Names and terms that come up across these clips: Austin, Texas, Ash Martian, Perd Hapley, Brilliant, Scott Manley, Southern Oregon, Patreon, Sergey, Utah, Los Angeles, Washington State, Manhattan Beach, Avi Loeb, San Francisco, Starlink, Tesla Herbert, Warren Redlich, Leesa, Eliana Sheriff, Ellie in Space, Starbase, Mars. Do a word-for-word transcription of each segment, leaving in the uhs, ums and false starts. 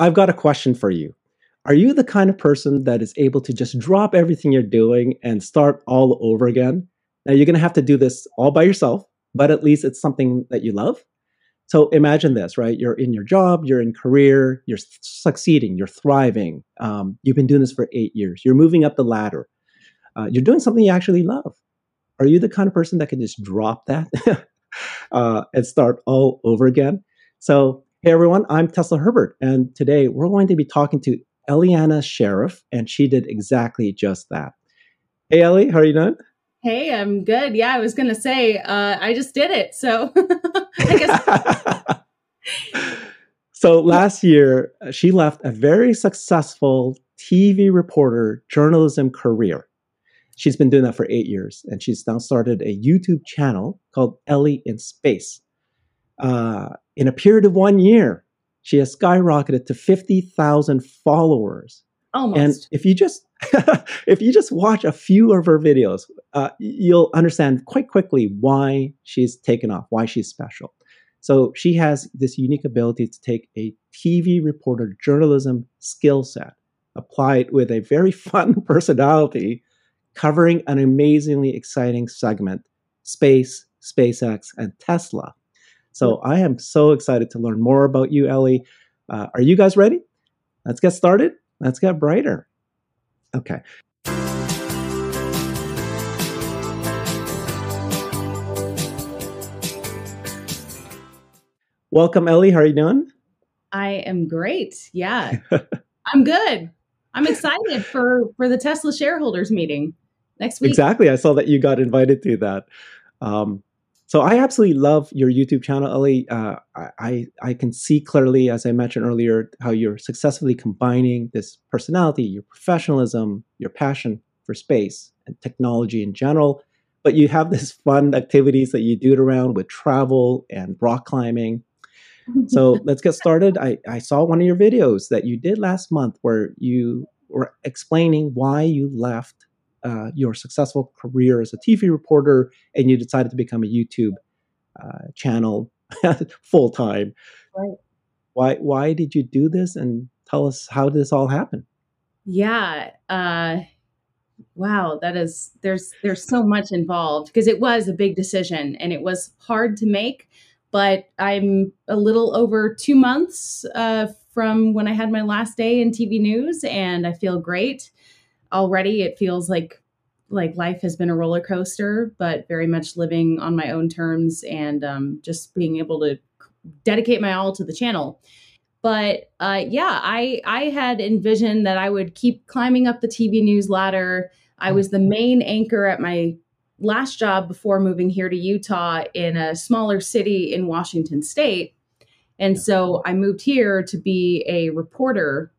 I've got a question for you. Are you the kind of person that is able to just drop everything you're doing and start all over again? Now, you're going to have to do this all by yourself, but at least it's something that you love. So imagine this, right? You're in your job, you're in career, you're succeeding, you're thriving. Um, you've been doing this for eight years. You're moving up the ladder. Uh, you're doing something you actually love. Are you the kind of person that can just drop that uh, and start all over again? So, hey everyone, I'm Tesla Herbert, and today we're going to be talking to Eliana Sheriff, and she did exactly just that. Hey Ellie, how are you doing? Hey, I'm good. Yeah, I was going to say, uh, I just did it. So I guess. So last year, she left a very successful T V reporter journalism career. She's been doing that for eight years, and she's now started a YouTube channel called Ellie in Space. Uh, in a period of one year, she has skyrocketed to fifty thousand followers. Almost. And if you just if you just watch a few of her videos, uh, you'll understand quite quickly why she's taken off, why she's special. So she has this unique ability to take a T V reporter journalism skill set, apply it with a very fun personality, covering an amazingly exciting segment, space, SpaceX, and Tesla. So I am so excited to learn more about you, Ellie. Uh, are you guys ready? Let's get started. Let's get brighter. Okay. Welcome, Ellie. How are you doing? I am great. Yeah, I'm good. I'm excited for, for the Tesla shareholders meeting next week. Exactly. I saw that you got invited to that. Um, so I absolutely love your YouTube channel, Ellie. Uh, I, I can see clearly, as I mentioned earlier, how you're successfully combining this personality, your professionalism, your passion for space and technology in general. But you have this fun activities that you do it around with travel and rock climbing. So let's get started. I, I saw one of your videos that you did last month where you were explaining why you left uh, your successful career as a T V reporter and you decided to become a YouTube uh, channel full time. Right. Why, why did you do this? And tell us how this all happened. Yeah. Uh, wow. That is, there's, there's so much involved because it was a big decision and it was hard to make. But I'm a little over two months uh, from when I had my last day in T V news, and I feel great already. It feels like like life has been a roller coaster, but very much living on my own terms and um, just being able to dedicate my all to the channel. But uh, yeah, I I had envisioned that I would keep climbing up the T V news ladder. I was the main anchor at my last job before moving here to Utah in a smaller city in Washington State. And so I moved here to be a reporter.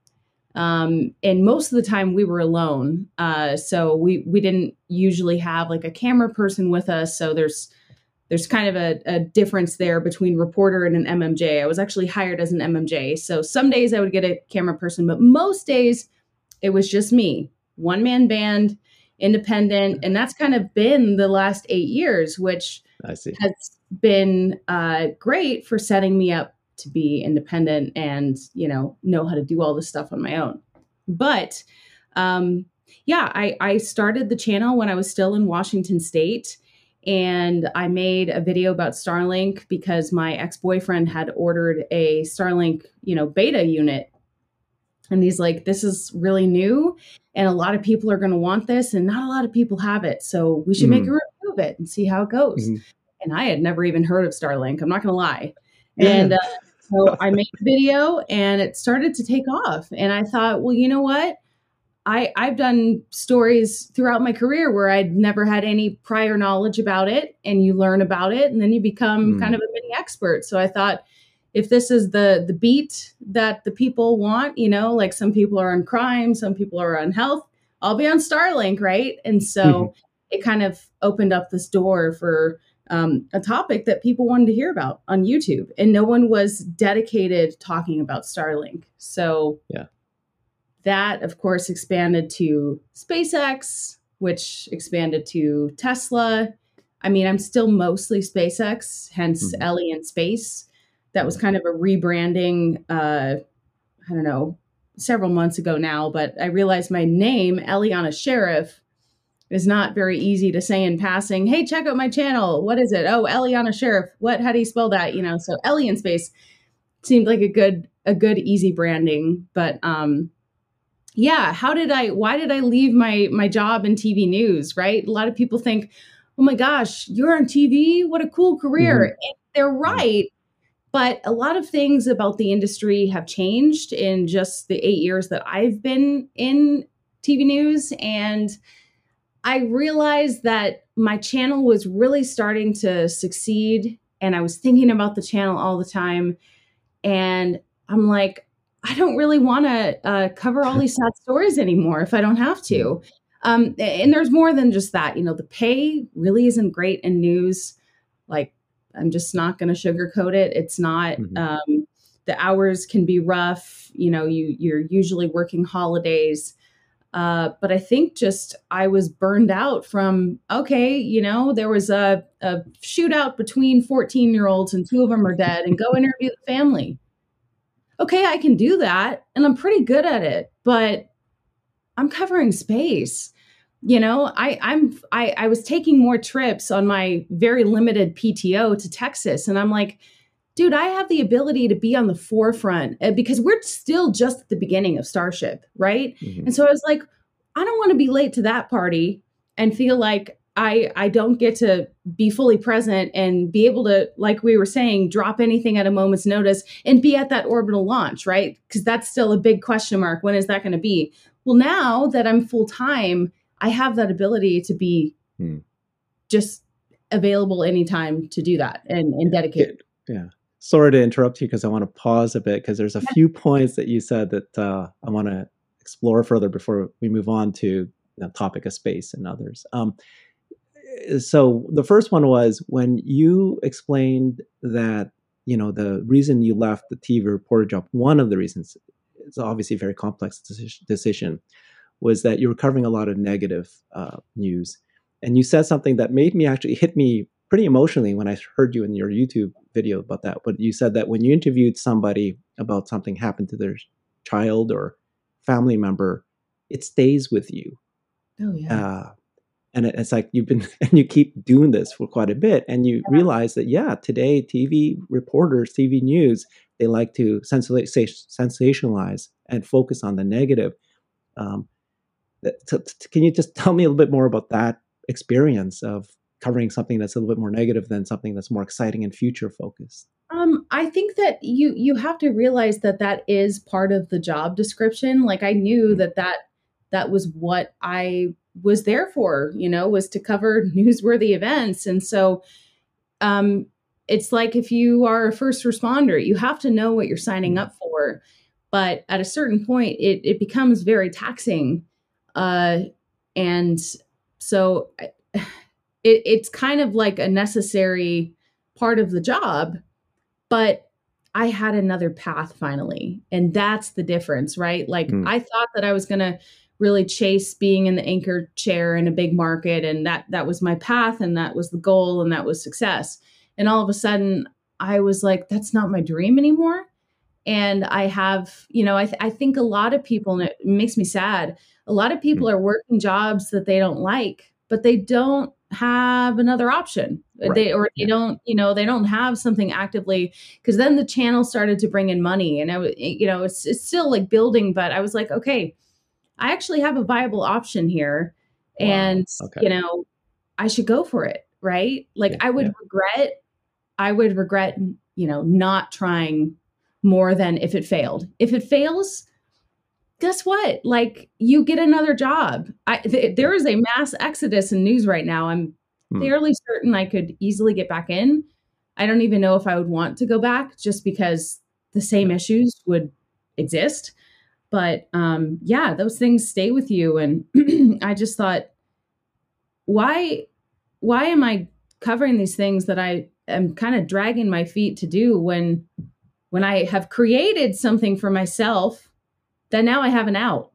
Um, and most of the time we were alone. Uh, so we, we didn't usually have like a camera person with us. So there's, there's kind of a, a difference there between reporter and an M M J. I was actually hired as an M M J. So some days I would get a camera person, but most days it was just me, one man band, independent. And that's kind of been the last eight years, which I see. Has been uh, great for setting me up to be independent and, you know, know how to do all this stuff on my own. But um, yeah, I, I started the channel when I was still in Washington State, and I made a video about Starlink because my ex-boyfriend had ordered a Starlink, you know, beta unit. And he's like, this is really new and a lot of people are going to want this and not a lot of people have it. So we should mm. make a review of it and see how it goes. Mm. And I had never even heard of Starlink. I'm not going to lie. Yeah. And uh, so I made a video and it started to take off. And I thought, well, you know what? I, I've done stories throughout my career where I'd never had any prior knowledge about it. And you learn about it and then you become mm. kind of a mini expert. So I thought, if this is the the beat that the people want, you know, like some people are on crime, some people are on health, I'll be on Starlink, right? And so mm-hmm. it kind of opened up this door for um, a topic that people wanted to hear about on YouTube. And no one was dedicated talking about Starlink. So yeah, that, of course, expanded to SpaceX, which expanded to Tesla. I mean, I'm still mostly SpaceX, hence mm-hmm. Ellie in Space. That was kind of a rebranding uh, I don't know, several months ago now, but I realized my name, Eliana Sheriff, is not very easy to say in passing. Hey, check out my channel. What is it? Oh, Eliana Sheriff. What? How do you spell that? You know, so Ellie in Space seemed like a good, a good, easy branding. But um, yeah, how did I, why did I leave my, my job in T V news, right? A lot of people think, oh my gosh, you're on T V. What a cool career. Mm-hmm. They're right. But a lot of things about the industry have changed in just the eight years that I've been in T V news. And I realized that my channel was really starting to succeed. And I was thinking about the channel all the time. And I'm like, I don't really want to uh, cover all these sad stories anymore if I don't have to. Um, and there's more than just that. You know, the pay really isn't great in news. Like, I'm just not going to sugarcoat it. It's not, mm-hmm. um, the hours can be rough. You know, you, you're usually working holidays. Uh, but I think just, I was burned out from, okay, you know, there was a, a shootout between fourteen year olds and two of them are dead and go interview the family. Okay. I can do that. And I'm pretty good at it, but I'm covering space. You know, I, I'm, I, I was taking more trips on my very limited P T O to Texas. And I'm like, dude, I have the ability to be on the forefront because we're still just at the beginning of Starship. Right. Mm-hmm. And so I was like, I don't want to be late to that party and feel like I, I don't get to be fully present and be able to, like we were saying, drop anything at a moment's notice and be at that orbital launch. Right. Because that's still a big question mark. When is that going to be? Well, now that I'm full time, I have that ability to be hmm. just available anytime to do that and, and dedicated. Yeah. Sorry to interrupt you because I want to pause a bit because there's a yeah. few points that you said that uh, I want to explore further before we move on to the topic of space and others. Um, so the first one was when you explained that, you know, the reason you left the T V reporter job, one of the reasons, it's obviously a very complex decision, was that you were covering a lot of negative uh, news. And you said something that made me actually hit me pretty emotionally when I heard you in your YouTube video about that. But you said that when you interviewed somebody about something happened to their child or family member, it stays with you. Oh, yeah. Uh, and it, it's like you've been, and you keep doing this for quite a bit. And you yeah. realize that, yeah, today T V reporters, T V news, they like to sensationalize and focus on the negative. Um, Can you just tell me a little bit more about that experience of covering something that's a little bit more negative than something that's more exciting and future focused? Um, I think that you you have to realize that that is part of the job description. Like I knew that that, that was what I was there for, you know, was to cover newsworthy events. And so um, it's like if you are a first responder, you have to know what you're signing up for. But at a certain point, it, it becomes very taxing. Uh, and so it, it's kind of like a necessary part of the job, but I had another path finally. And that's the difference, right? Like mm. I thought that I was going to really chase being in the anchor chair in a big market. And that, that was my path. And that was the goal. And that was success. And all of a sudden I was like, that's not my dream anymore. And I have, you know, I, th I think a lot of people, and it makes me sad, a lot of people are working jobs that they don't like, but they don't have another option. Right. They or they yeah. don't, you know, they don't have something actively, because then the channel started to bring in money. And, I, you know, it's, it's still like building, but I was like, okay, I actually have a viable option here. Wow. And, okay. you know, I should go for it. Right. Like yeah. I would yeah. regret, I would regret, you know, not trying more than if it failed. If it fails, guess what? Like you get another job. I, th there is a mass exodus in news right now. I'm hmm. fairly certain I could easily get back in. I don't even know if I would want to go back just because the same issues would exist. But um, yeah, those things stay with you. And I just thought, why, why am I covering these things that I am kind of dragging my feet to do when when I have created something for myself that now I have an out,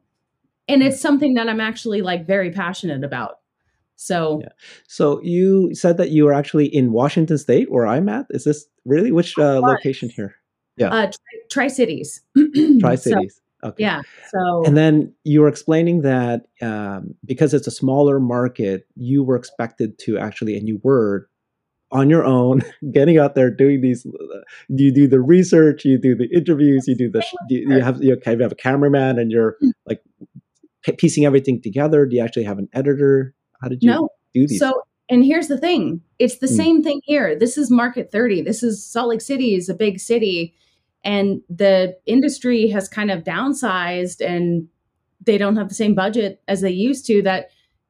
and it's something that I'm actually like very passionate about. So, yeah. So you said that you were actually in Washington State where I'm at. Is this really, which uh, location here? Yeah. Uh, Tri-Cities. Tri-Cities. So, okay. Yeah. So. And then you were explaining that um, because it's a smaller market, you were expected to actually, and you were on your own, getting out there, doing these. You do the research, you do the interviews, you do the. You, you have you have a cameraman, and you're like piecing everything together. Do you actually have an editor? How did you no. do these? So, and here's the thing: it's the mm. same thing here. This is Market thirty. This is Salt Lake City is a big city, and the industry has kind of downsized, and they don't have the same budget as they used to. That.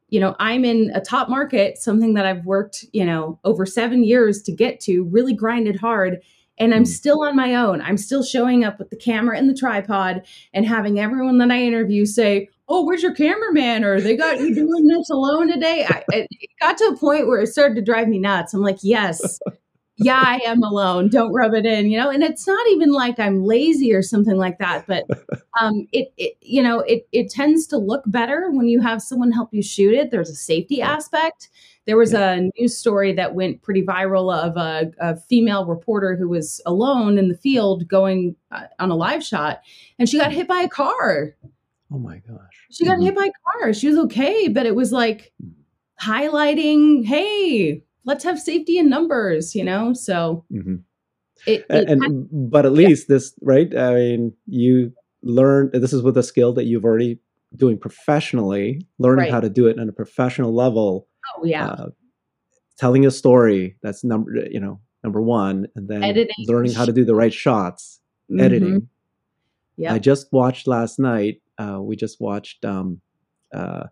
You know, I'm in a top market, something that I've worked, you know, over seven years to get to, really grinded hard. And I'm still on my own. I'm still showing up with the camera and the tripod and having everyone that I interview say, oh, where's your cameraman? Or they got you doing this alone today? I, it got to a point where it started to drive me nuts. I'm like, yes, yeah, I am alone. Don't rub it in, you know, and it's not even like I'm lazy or something like that. But um, it, it, you know, it, it tends to look better when you have someone help you shoot it. There's a safety aspect. There was yeah. a news story that went pretty viral of a, a female reporter who was alone in the field going on a live shot, and she got hit by a car. Oh, my gosh. She got mm-hmm. hit by a car. She was okay. But it was like highlighting, hey, let's have safety in numbers, you know, so mm-hmm. it, it and, and but at least yeah. this, right? I mean, you learn, this is with a skill that you've already doing professionally, learning right. how to do it on a professional level. Oh, yeah. Uh, telling a story, that's number, you know, number one, and then editing. Learning how to do the right shots, mm-hmm. editing. Yeah. I just watched last night, uh, we just watched, um, uh,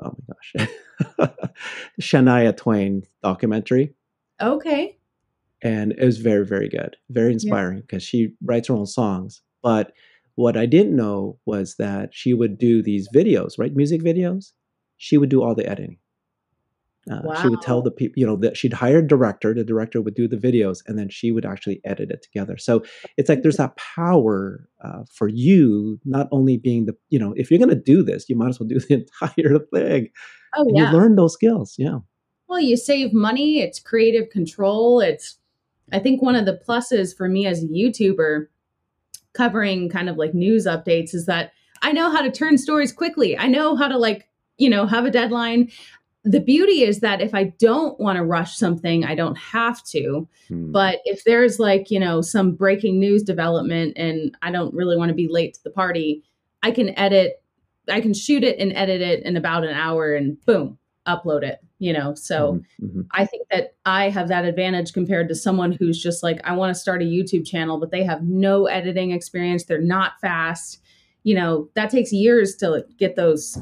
oh my gosh, Shania Twain documentary. Okay. And it was very, very good. Very inspiring because yeah. she writes her own songs. But what I didn't know was that she would do these videos, right? Music videos. She would do all the editing. Uh, wow. She would tell the people, you know, that she'd hire a director. The director would do the videos and then she would actually edit it together. So it's like there's that power uh, for you, not only being the, you know, if you're going to do this, you might as well do the entire thing. Oh, and yeah. you learn those skills. Yeah. Well, you save money. It's creative control. It's, I think one of the pluses for me as a YouTuber covering kind of like news updates is that I know how to turn stories quickly. I know how to like, you know, have a deadline. The beauty is that if I don't want to rush something, I don't have to. Hmm. But if there's like, you know, some breaking news development and I don't really want to be late to the party, I can edit, I can shoot it and edit it in about an hour and boom, upload it, you know? So mm-hmm. I think that I have that advantage compared to someone who's just like, I want to start a YouTube channel, but they have no editing experience. They're not fast. You know, that takes years to get those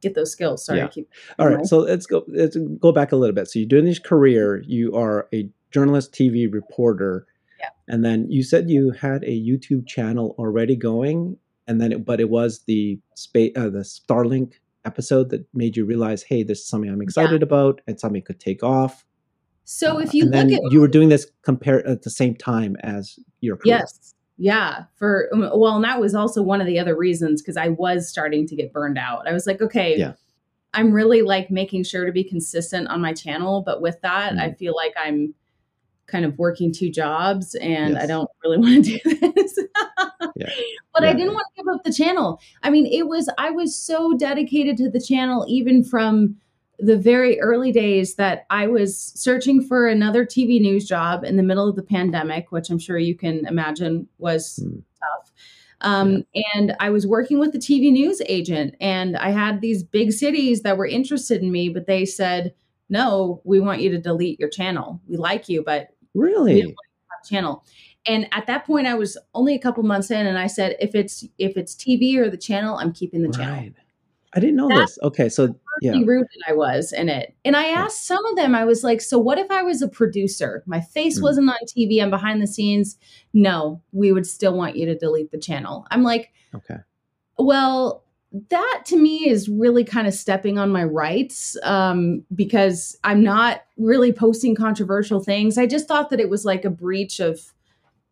get those skills. Sorry. Yeah. I keep, All right. Know. So let's go let's go back a little bit. So you're doing this career. You are a journalist, T V reporter. Yeah. And then you said you had a YouTube channel already going. And then it, but it was the space, uh, the Starlink episode that made you realize, hey, this is something I'm excited yeah. about and something could take off. So uh, if you look then at you were doing this compare at the same time as your career. Yes. Yeah. For, well, and that was also one of the other reasons, because I was starting to get burned out. I was like, okay, yeah. I'm really like making sure to be consistent on my channel. But with that, mm-hmm. I feel like I'm kind of working two jobs and yes. I don't really want to do this. yeah. But yeah. I didn't want to give up the channel. I mean, it was, I was so dedicated to the channel, even from the very early days that I was searching for another T V news job in the middle of the pandemic, which I'm sure you can imagine was mm. tough. Um, yeah. And I was working with the T V news agent and I had these big cities that were interested in me, but they said, no, we want you to delete your channel. We like you, but really we don't want to have a channel. And at that point I was only a couple months in and I said, if it's, if it's T V or the channel, I'm keeping the right. channel. I didn't know That's this. Okay. So yeah. rude I was in it. And I asked some of them, I was like, so what if I was a producer? My face mm. wasn't on T V. I'm behind the scenes. No, we would still want you to delete the channel. I'm like, okay, well, that to me is really kind of stepping on my rights. Um, because I'm not really posting controversial things. I just thought that it was like a breach of,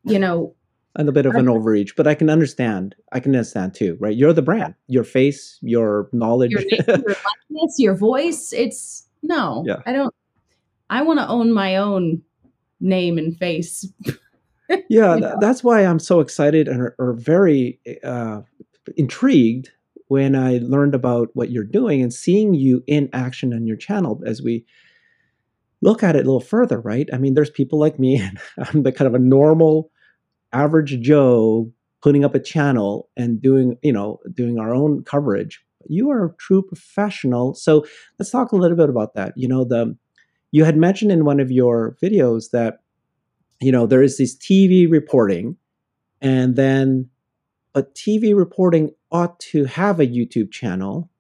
you know, and a bit of an overreach, but I can understand. I can understand too, right? You're the brand, your face, your knowledge, your, name, your likeness, your voice. It's no, yeah. I don't, I want to own my own name and face. Yeah, you know? That's why I'm so excited and or very uh, intrigued when I learned about what you're doing and seeing you in action on your channel as we look at it a little further, right? I mean, there's people like me, and I'm the kind of a normal, average Joe putting up a channel and doing, you know, doing our own coverage. You are a true professional. So let's talk a little bit about that. You know, the you had mentioned in one of your videos that, you know, there is this T V reporting, and then but T V reporting ought to have a YouTube channel,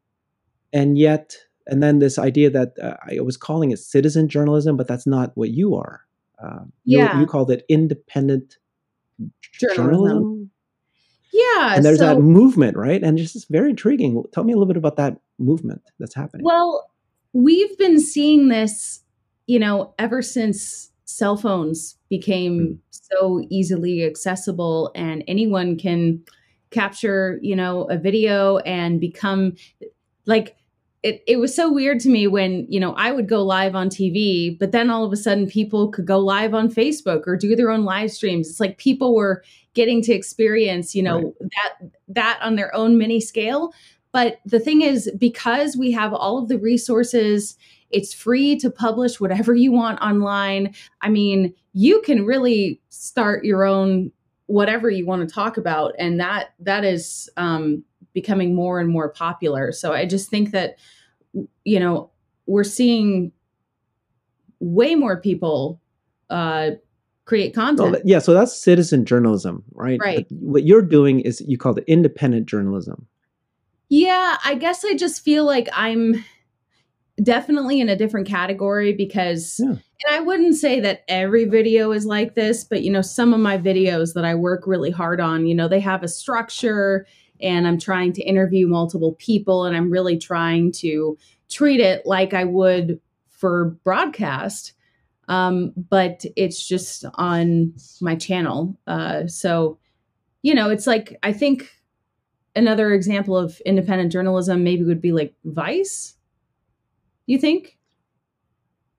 and yet, and then this idea that uh, I was calling it citizen journalism, but that's not what you are. Uh, yeah. you, you called it independent journalism. journalism. Yeah. And there's so, that movement, right? And it's just very intriguing. Tell me a little bit about that movement that's happening. Well, we've been seeing this, you know, ever since cell phones became mm. so easily accessible, and anyone can capture, you know, a video and become like, it, it was so weird to me when, you know, I would go live on T V, but then all of a sudden people could go live on Facebook or do their own live streams. It's like people were getting to experience, you know, right. that, that on their own mini scale. But the thing is, because we have all of the resources, it's free to publish whatever you want online. I mean, you can really start your own, whatever you want to talk about. And that, that is, um, becoming more and more popular. So I just think that, you know, we're seeing way more people uh, create content. Well, yeah. So that's citizen journalism, right? Right. But what you're doing is you call it independent journalism. Yeah. I guess I just feel like I'm definitely in a different category because, yeah. and I wouldn't say that every video is like this, but, you know, some of my videos that I work really hard on, you know, they have a structure. And I'm trying to interview multiple people, and I'm really trying to treat it like I would for broadcast. Um, but it's just on my channel. Uh, so, you know, it's like, I think another example of independent journalism maybe would be like Vice, you think?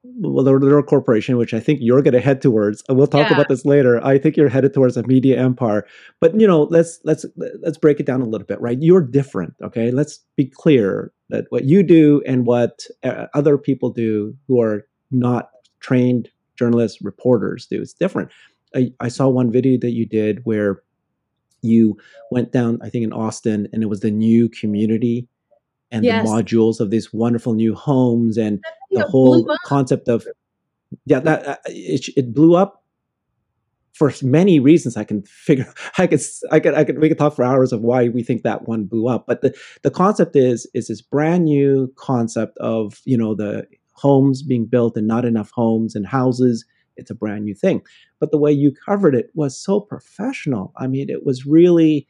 Well, they're a corporation, which I think you're going to head towards. And we'll talk yeah. about this later. I think you're headed towards a media empire. But, you know, let's let's let's break it down a little bit, right? You're different, okay? Let's be clear that what you do and what uh, other people do who are not trained journalists, reporters do is different. I, I saw one video that you did where you went down, I think, in Austin, and it was the new community and yes. the modules of these wonderful new homes and the whole concept of, yeah, that uh, it, it blew up for many reasons. I can figure, I could, I could, I could, we could talk for hours of why we think that one blew up. But the, the concept is, is this brand new concept of, you know, the homes being built and not enough homes and houses. It's a brand new thing. But the way you covered it was so professional. I mean, it was really,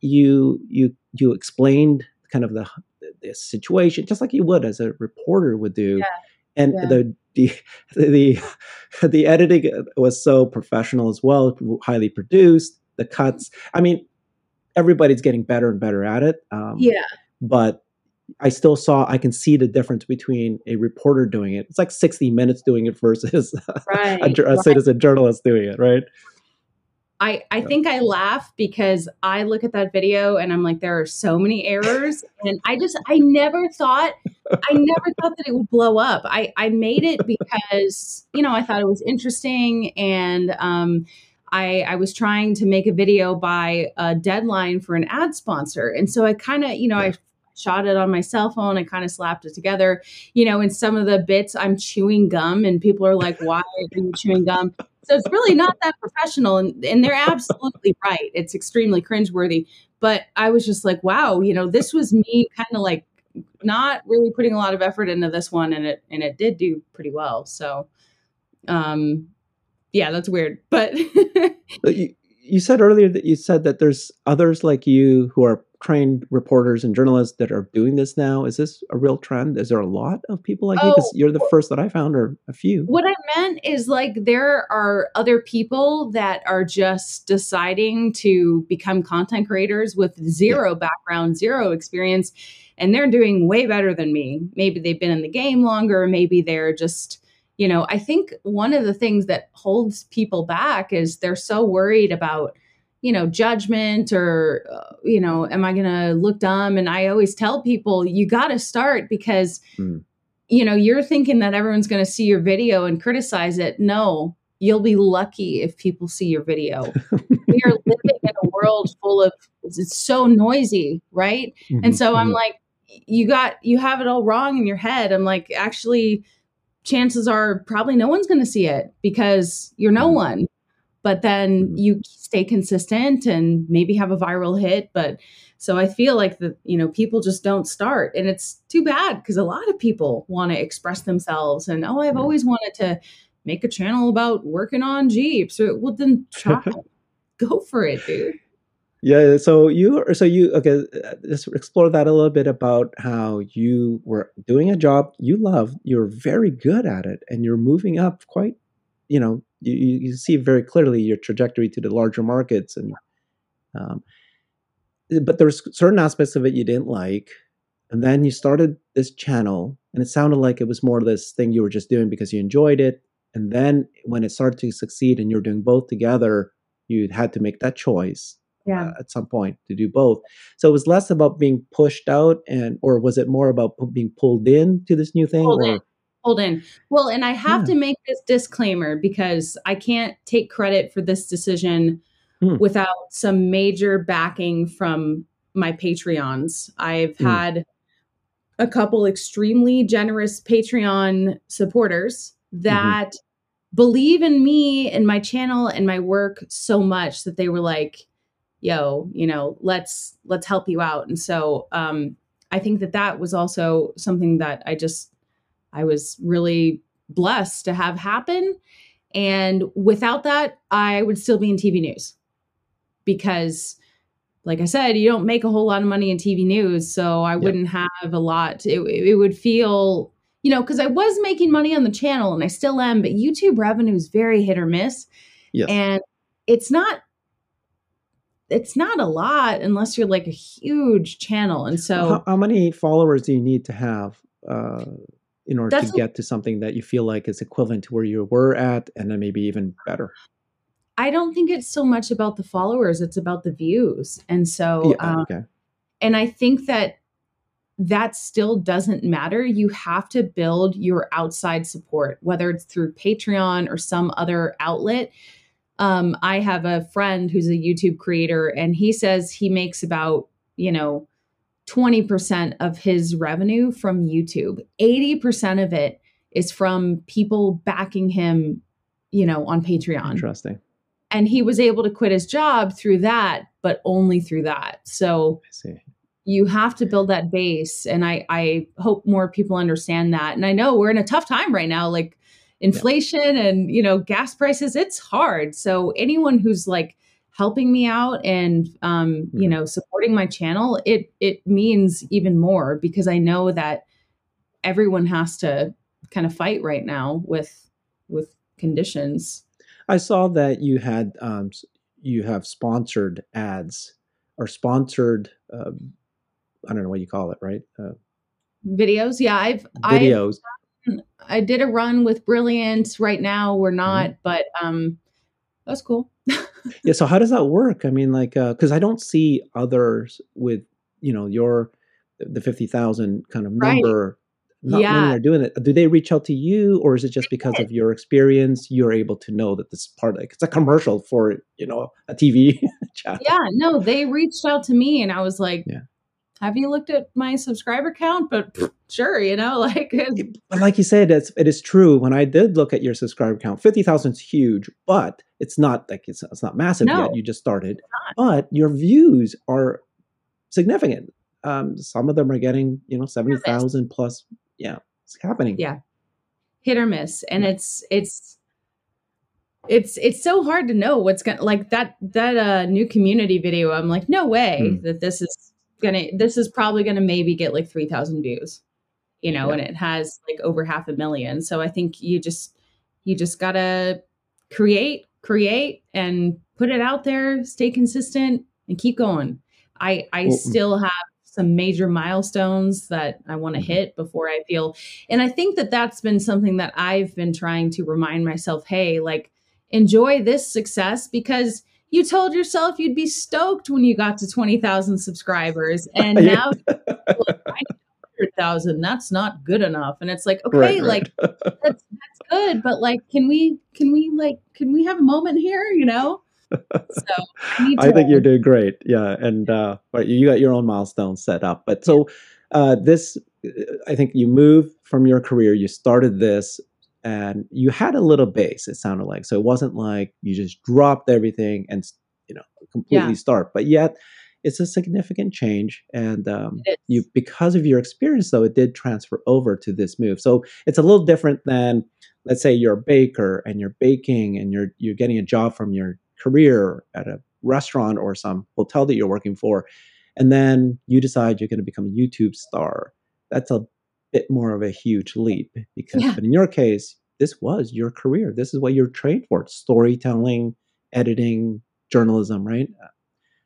you, you, you explained kind of the, the situation just like you would as a reporter would do, yeah. and yeah. The, the the the editing was so professional as well, highly produced. The cuts, I mean, everybody's getting better and better at it. Um, yeah, but I still saw I can see the difference between a reporter doing it. It's like sixty minutes doing it versus right. a, a right. citizen journalist doing it, right? I, I think I laugh because I look at that video and I'm like, there are so many errors. And I just, I never thought, I never thought that it would blow up. I, I made it because, you know, I thought it was interesting. And um, I, I was trying to make a video by a deadline for an ad sponsor. And so I kind of, you know, yeah. I shot it on my cell phone. I kind of slapped it together, you know, in some of the bits I'm chewing gum and people are like, why are you chewing gum? So it's really not that professional, and, and they're absolutely right. It's extremely cringeworthy. But I was just like, wow, you know, this was me kind of like not really putting a lot of effort into this one, and it and it did do pretty well. So, um, yeah, that's weird. But you, you said earlier that you said that there's others like you who are trained reporters and journalists that are doing this now. Is this a real trend? Is there a lot of people like oh, you? Because you're the first that I found, or a few. What I meant is like there are other people that are just deciding to become content creators with zero yeah. background, zero experience, and they're doing way better than me. Maybe they've been in the game longer. Maybe they're just, you know, I think one of the things that holds people back is they're so worried about, you know, judgment or, uh, you know, am I going to look dumb? And I always tell people, you got to start because, mm. you know, you're thinking that everyone's going to see your video and criticize it. No, you'll be lucky if people see your video. We are living in a world full of, it's so noisy, right? Mm-hmm. And so I'm like, you got, you have it all wrong in your head. I'm like, actually, chances are probably no one's going to see it because you're no one, but then you stay consistent and maybe have a viral hit. But so I feel like the, you know, people just don't start, and it's too bad because a lot of people want to express themselves and, oh, I've always wanted to make a channel about working on Jeeps. Well, then try. Go for it, dude. Yeah. So you, so you, okay, let's explore that a little bit about how you were doing a job you love, you're very good at it, and you're moving up quite, you know, you, you see very clearly your trajectory to the larger markets. And, um, but there's certain aspects of it you didn't like. And then you started this channel, and it sounded like it was more of this thing you were just doing because you enjoyed it. And then when it started to succeed and you're doing both together, you had to make that choice. Yeah. Uh, at some point to do both. So it was less about being pushed out, and or was it more about p- being pulled in to this new thing? Pulled or? in. Pulled in. Well, and I have yeah. to make this disclaimer because I can't take credit for this decision hmm. without some major backing from my Patreons. I've hmm. had a couple extremely generous Patreon supporters that mm-hmm. believe in me and my channel and my work so much that they were like, yo, you know, let's, let's help you out. And so, um, I think that that was also something that I just, I was really blessed to have happen. And without that, I would still be in T V news because, like I said, you don't make a whole lot of money in T V news. So I yep. wouldn't have a lot. It, it would feel, you know, cause I was making money on the channel and I still am, but YouTube revenue is very hit or miss. Yes. And it's not, it's not a lot unless you're like a huge channel. And so how, how many followers do you need to have uh, in order to get a, to something that you feel like is equivalent to where you were at and then maybe even better? I don't think it's so much about the followers. It's about the views. And so, yeah, um, okay. and I think that that still doesn't matter. You have to build your outside support, whether it's through Patreon or some other outlet. Um, I have a friend who's a YouTube creator, and he says he makes about, you know, twenty percent of his revenue from YouTube. eighty percent of it is from people backing him, you know, on Patreon. Interesting. And he was able to quit his job through that, but only through that. So I see. You have to build that base. And I, I hope more people understand that. And I know we're in a tough time right now. Like, inflation and, you know, gas prices, it's hard. So anyone who's like helping me out and, um, you know, supporting my channel, it, it means even more because I know that everyone has to kind of fight right now with, with conditions. I saw that you had, um, you have sponsored ads or sponsored, um, I don't know what you call it, right? Uh, videos. Yeah. I've, videos. I've, I did a run with Brilliant. Right now we're not, mm-hmm. but um, that was cool. Yeah. So how does that work? I mean, like, uh, cause I don't see others with, you know, your, the fifty thousand kind of number, right. not yeah. many are doing it. Do they reach out to you, or is it just because of your experience? You're able to know that this part, like, it's a commercial for, you know, a T V channel. Yeah, no, they reached out to me and I was like, yeah. have you looked at my subscriber count? But sure, you know, like. But like you said, it's, it is true. When I did look at your subscriber count, fifty thousand is huge, but it's not like it's, it's not massive no, yet. You just started, but your views are significant. Um, some of them are getting, you know, seventy thousand plus. Yeah, it's happening. Yeah, hit or miss, and yeah. it's it's it's it's so hard to know what's gonna like that that uh, new community video. I'm like, no way mm. that this is. Gonna this is probably gonna maybe get like three thousand views, you know, yeah. and it has like over half a million. So I think you just you just gotta create, create, and put it out there. Stay consistent and keep going. I I well, still have some major milestones that I want to hit before I feel. And I think that that's been something that I've been trying to remind myself, hey, like, enjoy this success, because you told yourself you'd be stoked when you got to twenty thousand subscribers, and now one hundred thousand, that's not good enough. And it's like, okay, right, right. like that's, that's good, but like, can we, can we like, can we have a moment here, you know? So I, need to I think you're doing great. Yeah. And uh, you got your own milestones set up. But so uh, this, I think you moved from your career, you started this, and you had a little base, it sounded like. So it wasn't like you just dropped everything and, you know, completely yeah. start. But yet it's a significant change. And um, you, because of your experience, though, it did transfer over to this move. So it's a little different than, let's say, you're a baker and you're baking and you're you're getting a job from your career at a restaurant or some hotel that you're working for, and then you decide you're going to become a YouTube star. That's a bit more of a huge leap, because yeah. but in your case, this was your career. This is what you're trained for: storytelling, editing, journalism, right?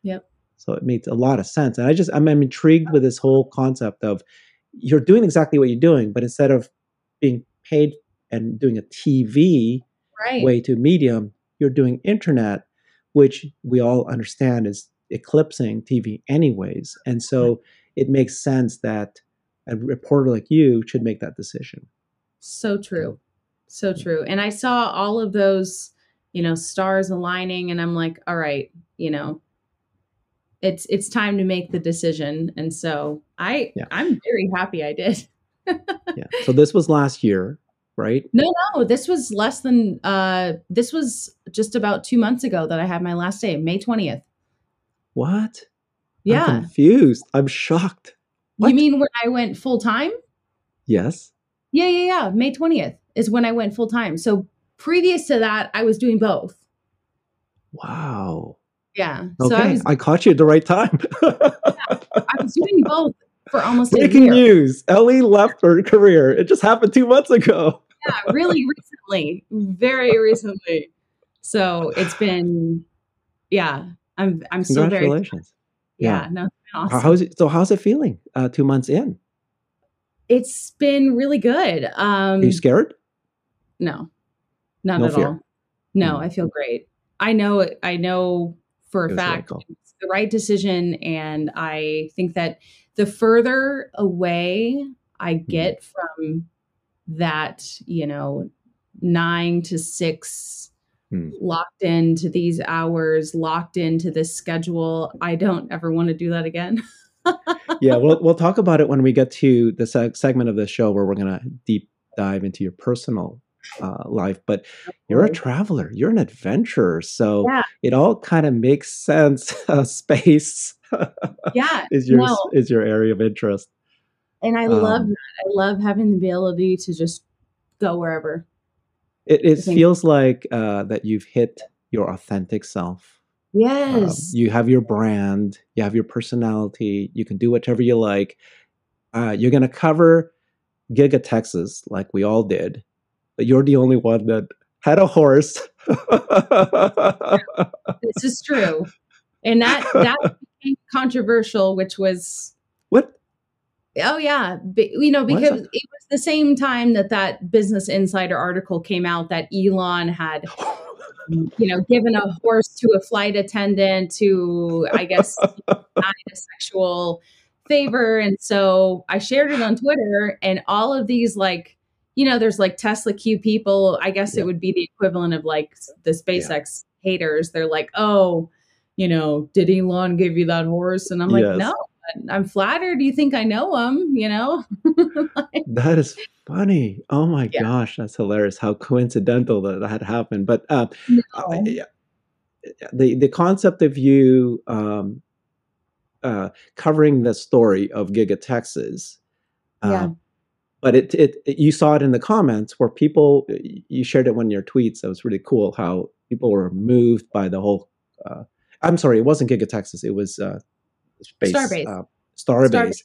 Yep. So it makes a lot of sense. And I just, I'm, I'm intrigued with this whole concept of you're doing exactly what you're doing, but instead of being paid and doing a T V right. way to medium, you're doing internet, which we all understand is eclipsing T V anyways. And so it makes sense that a reporter like you should make that decision. So true. So true. And I saw all of those, you know, stars aligning, and I'm like, all right, you know, it's, it's time to make the decision. And so I, yeah. I'm very happy I did. yeah. So this was last year. Right? No, no, this was less than, uh, this was just about two months ago that I had my last day, May twentieth. What? Yeah. I'm confused. I'm shocked. What? You mean when I went full time? Yes. Yeah, yeah, yeah. May twentieth is when I went full time. So previous to that, I was doing both. Wow. Yeah. Okay. So I, was, I caught you at the right time. yeah, I was doing both. For almost breaking news, Ellie left her career. It just happened two months ago. Yeah, really recently, very recently. So it's been, yeah. I'm, I'm so very. Congratulations. Yeah, yeah. No, awesome. How's it, so how's it feeling? Uh, two months in. It's been really good. Um, Are you scared? No, not no at fear. all. No, mm. I feel great. I know. I know for a fact really cool. it's the right decision, and I think that. The further away I get from that, you know, nine to six, hmm. locked into these hours, locked into this schedule, I don't ever want to do that again. yeah, we'll, we'll talk about it when we get to the seg- segment of the show where we're going to deep dive into your personal uh, life. But you're a traveler, you're an adventurer. So yeah. it all kind of makes sense, uh, space. yeah, is your no. is your area of interest, and I um, love that. I love having the ability to just go wherever. It it feels like uh, that you've hit your authentic self. Yes, um, you have your brand, you have your personality. You can do whatever you like. Uh, you're gonna cover Giga Texas like we all did, but you're the only one that had a horse. This is true, and that that. Controversial, which was what? Oh yeah, B- you know because it was the same time that that Business Insider article came out that Elon had, you know, given a horse to a flight attendant to, I guess, not a sexual favor, and so I shared it on Twitter, and all of these like, you know, there's like Tesla Q people. I guess yeah. it would be the equivalent of like the SpaceX yeah. haters. They're like, oh. You know, did Elon give you that horse? And I'm like, yes. no, I'm flattered. You think I know him, you know? like, that is funny. Oh my yeah. gosh, that's hilarious. How coincidental that that happened. But uh, no. I, the the concept of you um, uh, covering the story of Giga Texas, um, yeah. but it, it it you saw it in the comments where people, you shared it in one of your tweets. That was really cool how people were moved by the whole uh, I'm sorry, it wasn't Giga Texas. It was uh, space, Starbase. Uh, Starbase. Starbase.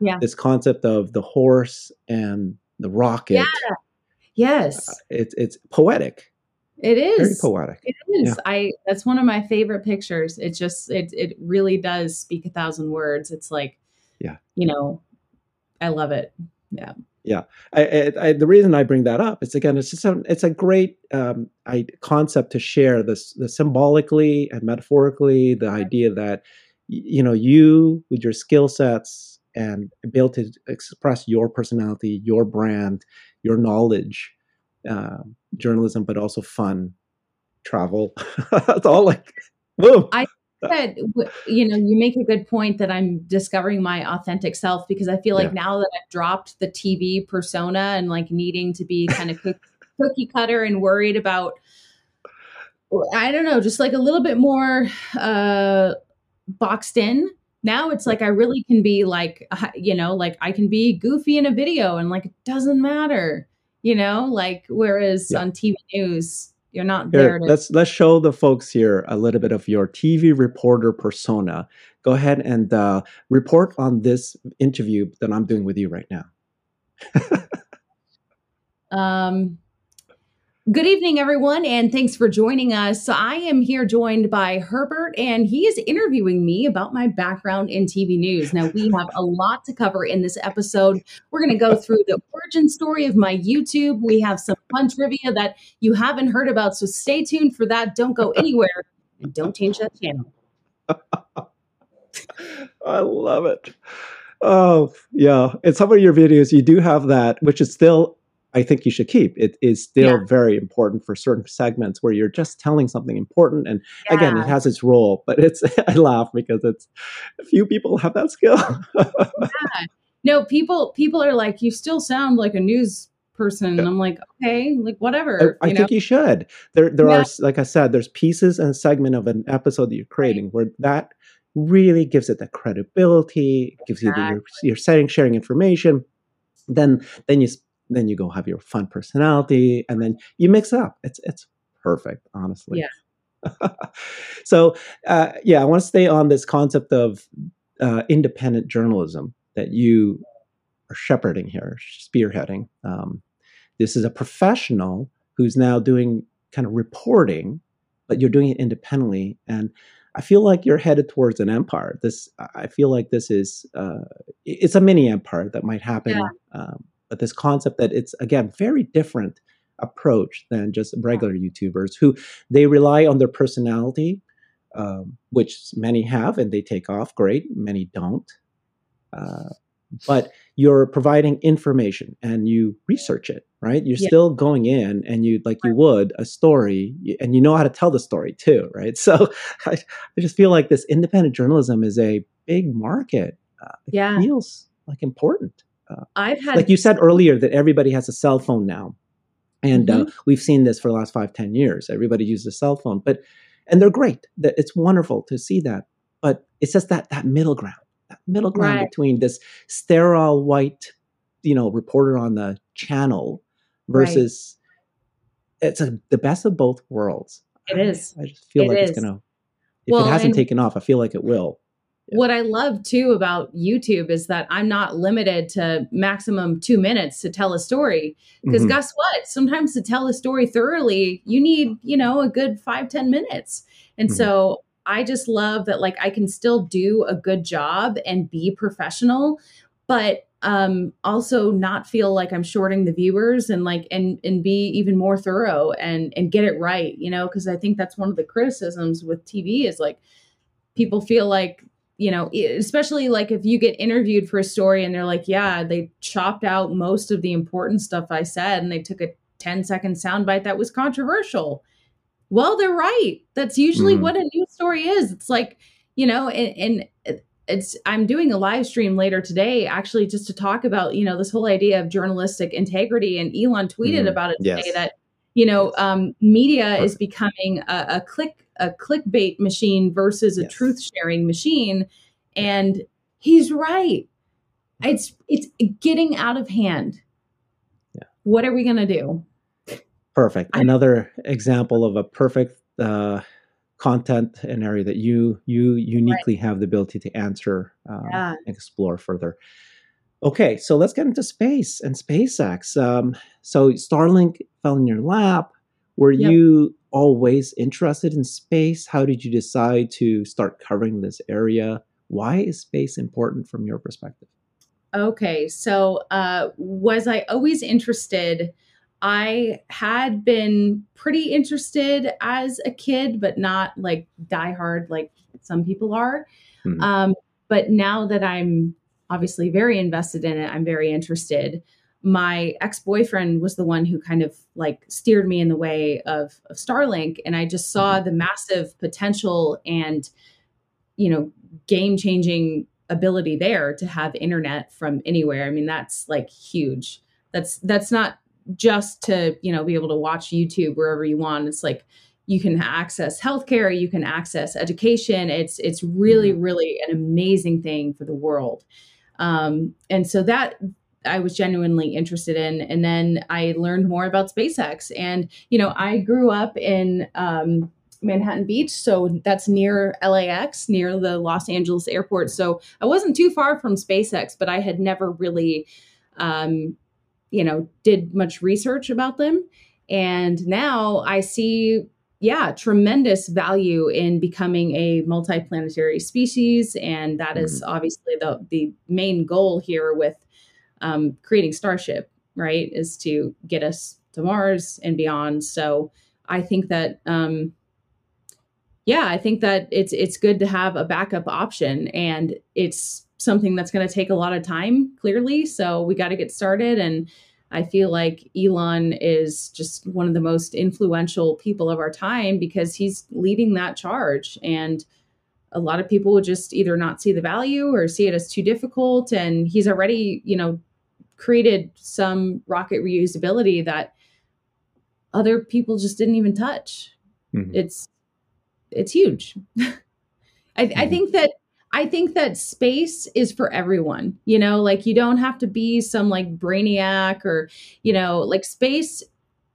Yeah. This concept of the horse and the rocket. Yeah. Yes. Uh, it's it's poetic. It is very poetic. It is. Yeah. I. That's one of my favorite pictures. It just it it really does speak a thousand words. It's like Yeah. You know, I love it. Yeah. Yeah. I, I, I, the reason I bring that up is, again, it's just a, it's a great um, I, concept to share this, the symbolically and metaphorically, the idea that, you know, you with your skill sets and ability to express your personality, your brand, your knowledge, uh, journalism, but also fun, travel. It's all like, boom. I said, you know, you make a good point that I'm discovering my authentic self, because I feel like yeah. now that I've dropped the T V persona and like needing to be kind of cookie cutter and worried about, I don't know, just like a little bit more uh, boxed in. Now it's like, I really can be like, you know, like I can be goofy in a video and like, it doesn't matter, you know, like, whereas yeah. on T V news, you're not there. Here, to let's let's show the folks here a little bit of your T V reporter persona. Go ahead and uh, report on this interview that I'm doing with you right now. um, good evening, everyone, and thanks for joining us. So I am here joined by Herbert, and he is interviewing me about my background in T V news. Now, we have a lot to cover in this episode. We're going to go through the origin story of my YouTube. We have some fun trivia that you haven't heard about, so stay tuned for that. Don't go anywhere, and don't change that channel. I love it. Oh, yeah. In some of your videos, you do have that, which is still... I think you should keep it is still yeah. very important for certain segments where you're just telling something important. And yeah. again, it has its role, but it's, I laugh because it's few people have that skill. yeah. No, people, people are like, you still sound like a news person. Yeah. And I'm like, okay, like whatever. I, I you know? think you should. There, there yeah. are, like I said, there's pieces and segment of an episode that you're creating right. where that really gives it the credibility, gives exactly. you the, your, your setting, sharing information. Then, then you Then you go have your fun personality, and then you mix up. It's it's perfect, honestly. Yeah. so, uh, yeah, I want to stay on this concept of uh, independent journalism that you are shepherding here, spearheading. Um, this is a professional who's now doing kind of reporting, but you're doing it independently. And I feel like you're headed towards an empire. This, I feel like this is uh, it's a mini empire that might happen. Yeah. Um, But this concept that it's, again, very different approach than just regular YouTubers who they rely on their personality, um, which many have and they take off. Great. Many don't. Uh, but you're providing information and you research it, right? You're yeah. still going in and you, like you would, a story, and you know how to tell the story too, right? So I, I just feel like this independent journalism is a big market. Uh, it yeah. feels like important. Uh, I've had, like you said earlier, that everybody has a cell phone now. And mm-hmm. uh, we've seen this for the last five, ten years. Everybody uses a cell phone. But and they're great. It's wonderful to see that. But it's just that that middle ground, that middle ground right. between this sterile white, you know, reporter on the channel versus right. it's a, the best of both worlds. It I, is. I just feel it like is. it's going to, if well, it hasn't and- taken off, I feel like it will. What I love too about YouTube is that I'm not limited to maximum two minutes to tell a story. Because mm-hmm. guess what? Sometimes to tell a story thoroughly, you need, you know, a good five, ten minutes. And mm-hmm. so I just love that, like, I can still do a good job and be professional, but um, also not feel like I'm shorting the viewers and like, and, and be even more thorough and, and get it right, you know, because I think that's one of the criticisms with T V is like, people feel like, you know, especially like if you get interviewed for a story and they're like, yeah, they chopped out most of the important stuff I said and they took a ten second soundbite that was controversial. Well, they're right. That's usually mm. what a news story is. It's like, you know, and, and it's, I'm doing a live stream later today, actually, just to talk about, you know, this whole idea of journalistic integrity. And Elon tweeted mm. about it today yes. that, you know, yes. um, media Perfect. is becoming a, a click, a clickbait machine versus a yes. truth sharing machine. And he's right. It's, it's getting out of hand. Yeah. What are we going to do? Perfect. I, Another example of a perfect, uh, content and area that you, you uniquely right. have the ability to answer, um, yeah. and explore further. Okay, so let's get into space and SpaceX. Um, so Starlink fell in your lap. Were yep. you always interested in space? How did you decide to start covering this area? Why is space important from your perspective? Okay, so uh, was I always interested? I had been pretty interested as a kid, but not like diehard like some people are. Mm-hmm. Um, but now that I'm obviously very invested in it, I'm very interested. My ex-boyfriend was the one who kind of like steered me in the way of, of Starlink. And I just saw mm-hmm. the massive potential and, you know, game-changing ability there to have internet from anywhere. I mean, that's like huge. That's, that's not just to, you know, be able to watch YouTube wherever you want. It's like, you can access healthcare, you can access education. It's, it's really, really an amazing thing for the world. Um, and so that I was genuinely interested in. And then I learned more about SpaceX, and, you know, I grew up in, um, Manhattan Beach. So that's near L A X, near the Los Angeles airport. So I wasn't too far from SpaceX, but I had never really, um, you know, did much research about them. And now I see, yeah, tremendous value in becoming a multiplanetary species. And that mm-hmm. is obviously the, the main goal here with um, creating Starship, right, is to get us to Mars and beyond. So I think that, um, yeah, I think that it's it's good to have a backup option, and it's something that's going to take a lot of time, clearly. So we got to get started. And I feel like Elon is just one of the most influential people of our time because he's leading that charge. And a lot of people would just either not see the value or see it as too difficult. And he's already, you know, created some rocket reusability that other people just didn't even touch. Mm-hmm. It's It's huge. I, I think that I think that space is for everyone, you know, like you don't have to be some like brainiac or, you know, like space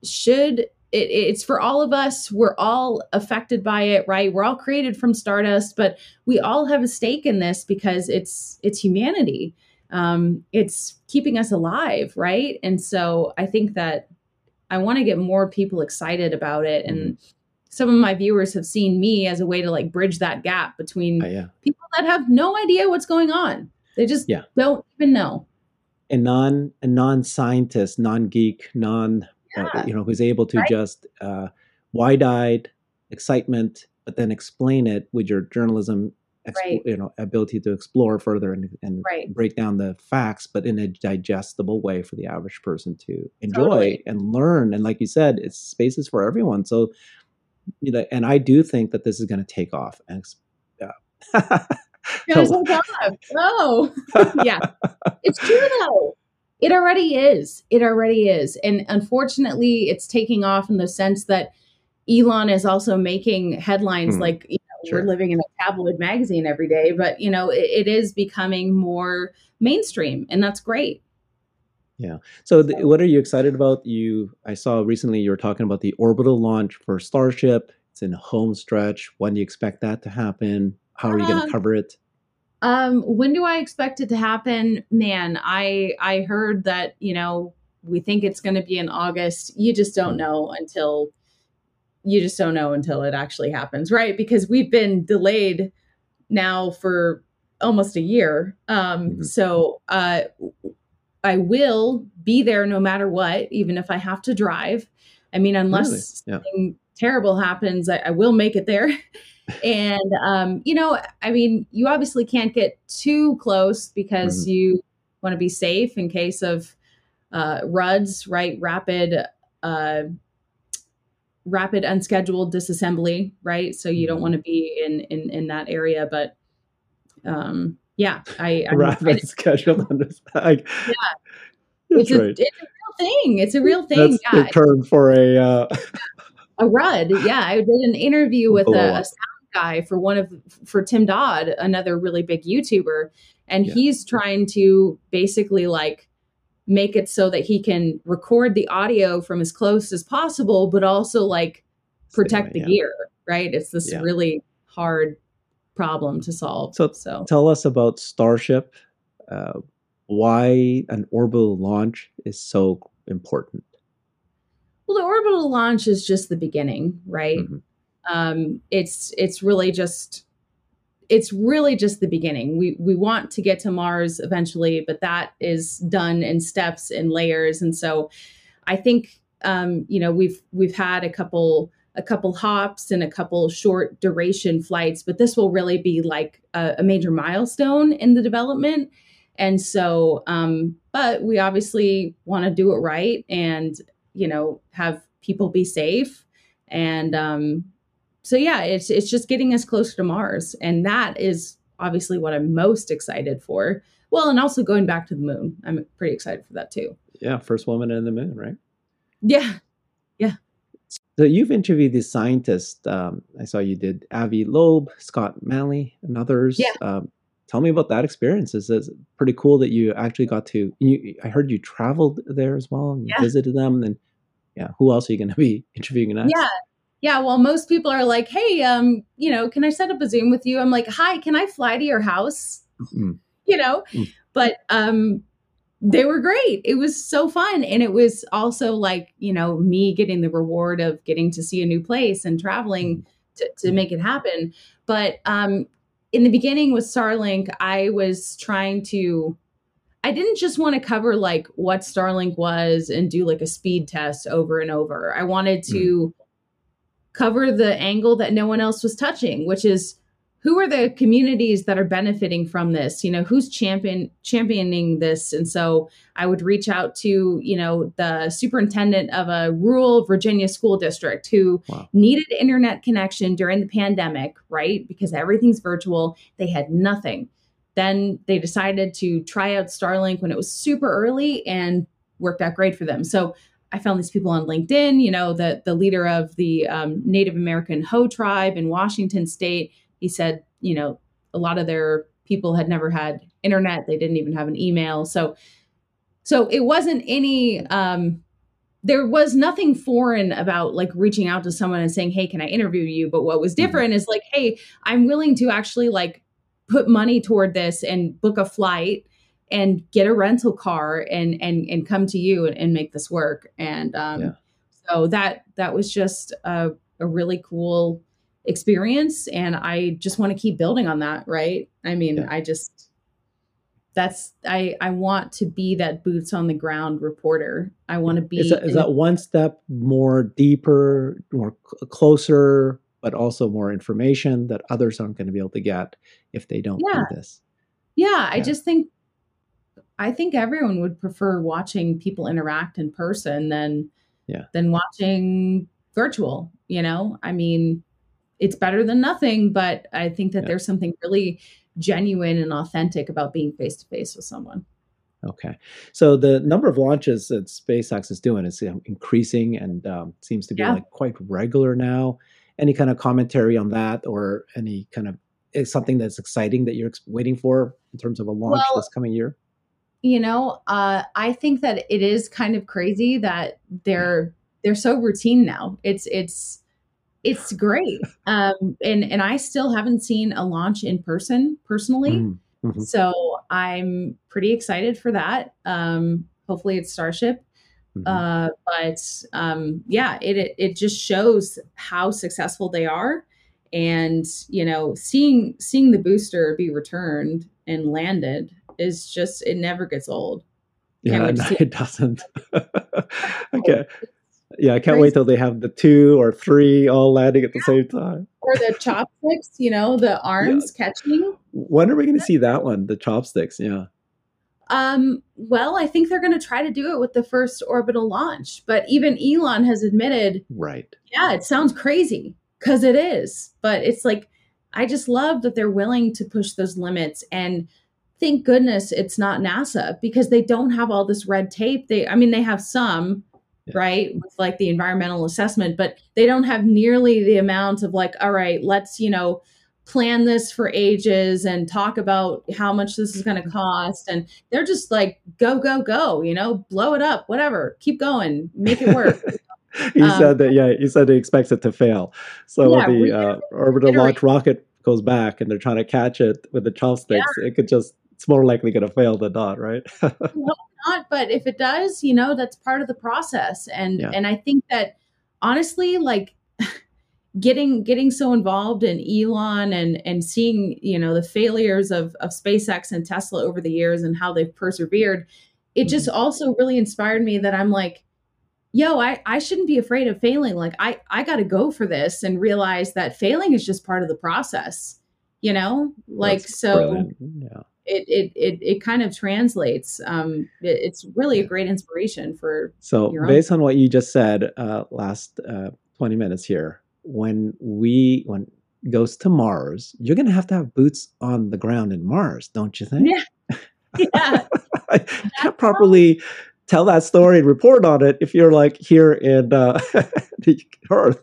should it, it's for all of us. We're all affected by it. Right. We're all created from stardust, but we all have a stake in this because it's it's humanity. Um, it's keeping us alive. Right. And so I think that I want to get more people excited about it. And some of my viewers have seen me as a way to like bridge that gap between uh, yeah. people that have no idea what's going on. They just yeah. don't even know. A non, a non-scientist, non-geek, non, yeah. uh, you know, who's able to right? just uh, wide-eyed excitement, but then explain it with your journalism, expo- right. you know, ability to explore further and, and right. break down the facts, but in a digestible way for the average person to enjoy totally. And learn. And like you said, it's spaces for everyone. So, you know, and I do think that this is going to take off. And yeah, it's so, oh, yeah, it's true though. It already is. It already is. And unfortunately, it's taking off in the sense that Elon is also making headlines. Mm, like you know, sure. we're living in a tabloid magazine every day, but you know, it, it is becoming more mainstream, and that's great. Yeah. So th- what are you excited about? You, I saw recently you were talking about the orbital launch for Starship. It's in home stretch. When do you expect that to happen? How are you um, going to cover it? Um, when do I expect it to happen? Man, I, I heard that, you know, we think it's going to be in August. You just don't know until you just don't know until it actually happens. Right. Because we've been delayed now for almost a year. Um, mm-hmm. So, uh, I will be there no matter what, even if I have to drive. I mean, unless really? Yeah. something terrible happens, I, I will make it there. And, um, you know, I mean, you obviously can't get too close because mm-hmm. you want to be safe in case of uh, R U Ds, right? Rapid, uh, rapid unscheduled disassembly, right? So you don't want to be in, in, in that area, but, um, yeah, I, I rapid schedule. Like, yeah, it's a, right. it's a real thing. It's a real thing. That's yeah. the term for a uh... a R U D. Yeah, I did an interview with oh. a, a sound guy for one of for Tim Dodd, another really big YouTuber, and yeah. he's trying to basically like make it so that he can record the audio from as close as possible, but also like protect Same, the yeah. gear. Right? It's this yeah. really hard problem to solve. So, so tell us about Starship, uh, why an orbital launch is so important. Well, the orbital launch is just the beginning, right? Mm-hmm. Um, it's, it's really just, it's really just the beginning. We we want to get to Mars eventually, but that is done in steps and layers. And so I think, um, you know, we've we've had a couple a couple hops and a couple short duration flights, but this will really be like a, a major milestone in the development. And so, um, but we obviously want to do it right and, you know, have people be safe. And um, so, yeah, it's it's just getting us closer to Mars. And that is obviously what I'm most excited for. Well, and also going back to the moon. I'm pretty excited for that, too. Yeah. First woman in the moon, right? Yeah. Yeah. So you've interviewed these scientists. Um, I saw you did Avi Loeb, Scott Manley, and others. Yeah. Um, Tell me about that experience. It's, it's pretty cool that you actually got to, you, I heard you traveled there as well and you yeah. visited them. And yeah, who else are you going to be interviewing next? Yeah. Yeah. Well, most people are like, hey, um, you know, can I set up a Zoom with you? I'm like, hi, can I fly to your house? Mm-hmm. You know, mm-hmm. but um, they were great. It was so fun. And it was also like, you know, me getting the reward of getting to see a new place and traveling mm-hmm. to, to make it happen. But, um, in the beginning with Starlink, I was trying to, I didn't just want to cover like what Starlink was and do like a speed test over and over. I wanted to mm. cover the angle that no one else was touching, which is who are the communities that are benefiting from this? You know, who's champion, championing this? And so I would reach out to, you know, the superintendent of a rural Virginia school district who wow. needed internet connection during the pandemic, right? Because everything's virtual. They had nothing. Then they decided to try out Starlink when it was super early and worked out great for them. So I found these people on LinkedIn, you know, the, the leader of the um, Native American Ho tribe in Washington State. He said, you know, a lot of their people had never had internet. They didn't even have an email. So, so it wasn't any, um, there was nothing foreign about like reaching out to someone and saying, hey, can I interview you? But what was different mm-hmm. is like, hey, I'm willing to actually like put money toward this and book a flight and get a rental car and, and, and come to you and, and make this work. And, um, yeah. so that, that was just a, a really cool experience. And I just want to keep building on that. Right. I mean, yeah. I just, that's, I, I want to be that boots on the ground reporter. I want to be. Is that, is that one step more deeper, more closer, but also more information that others aren't going to be able to get if they don't yeah. do this? Yeah, yeah. I just think, I think everyone would prefer watching people interact in person than, yeah. than watching virtual, you know, I mean, it's better than nothing, but I think that yeah. there's something really genuine and authentic about being face to face with someone. Okay. So the number of launches that SpaceX is doing is increasing and um, seems to be yeah. like quite regular now. Any kind of commentary on that or any kind of is something that's exciting that you're waiting for in terms of a launch well, this coming year? You know, uh, I think that it is kind of crazy that they're, they're so routine now. It's, it's, It's great. Um, and, and I still haven't seen a launch in person personally. Mm-hmm. So I'm pretty excited for that. Um, hopefully it's Starship. Mm-hmm. Uh, but um, yeah, it, it just shows how successful they are. And, you know, seeing, seeing the booster be returned and landed is just, it never gets old. Yeah, no, it doesn't. Okay. Yeah, I can't Crazy. wait till they have the two or three all landing at the yeah. same time. Or the chopsticks, you know, the arms yeah. catching. When are we going to see that one, the chopsticks? Yeah. Um. Well, I think they're going to try to do it with the first orbital launch. But even Elon has admitted. Right. Yeah, it sounds crazy because it is. But it's like, I just love that they're willing to push those limits. And thank goodness it's not NASA because they don't have all this red tape. They, I mean, they have some. Yeah. Right. With like the environmental assessment, but they don't have nearly the amount of like, all right, let's, you know, plan this for ages and talk about how much this is going to cost. And they're just like, go, go, go, you know, blow it up, whatever, keep going, make it work. he um, said that, yeah, he said he expects it to fail. So yeah, the uh, orbital launch rocket goes back and they're trying to catch it with the chopsticks. Yeah. It could just, it's more likely going to fail than not, right? No, not, but if it does, you know, that's part of the process. And, yeah. and I think that honestly, like getting getting so involved in Elon and and seeing, you know, the failures of of SpaceX and Tesla over the years and how they've persevered, it just also really inspired me that I'm like, yo, I, I shouldn't be afraid of failing. Like, I, I got to go for this and realize that failing is just part of the process, you know, like, that's so yeah. it, it, it, it kind of translates. Um, it, it's really a great inspiration for. So based on what you just said, uh, last, uh, twenty minutes here, when we, when it goes to Mars, you're going to have to have boots on the ground in Mars, don't you think? Yeah. Yeah. I can't properly tell that story and report on it if you're like here in uh, the Earth.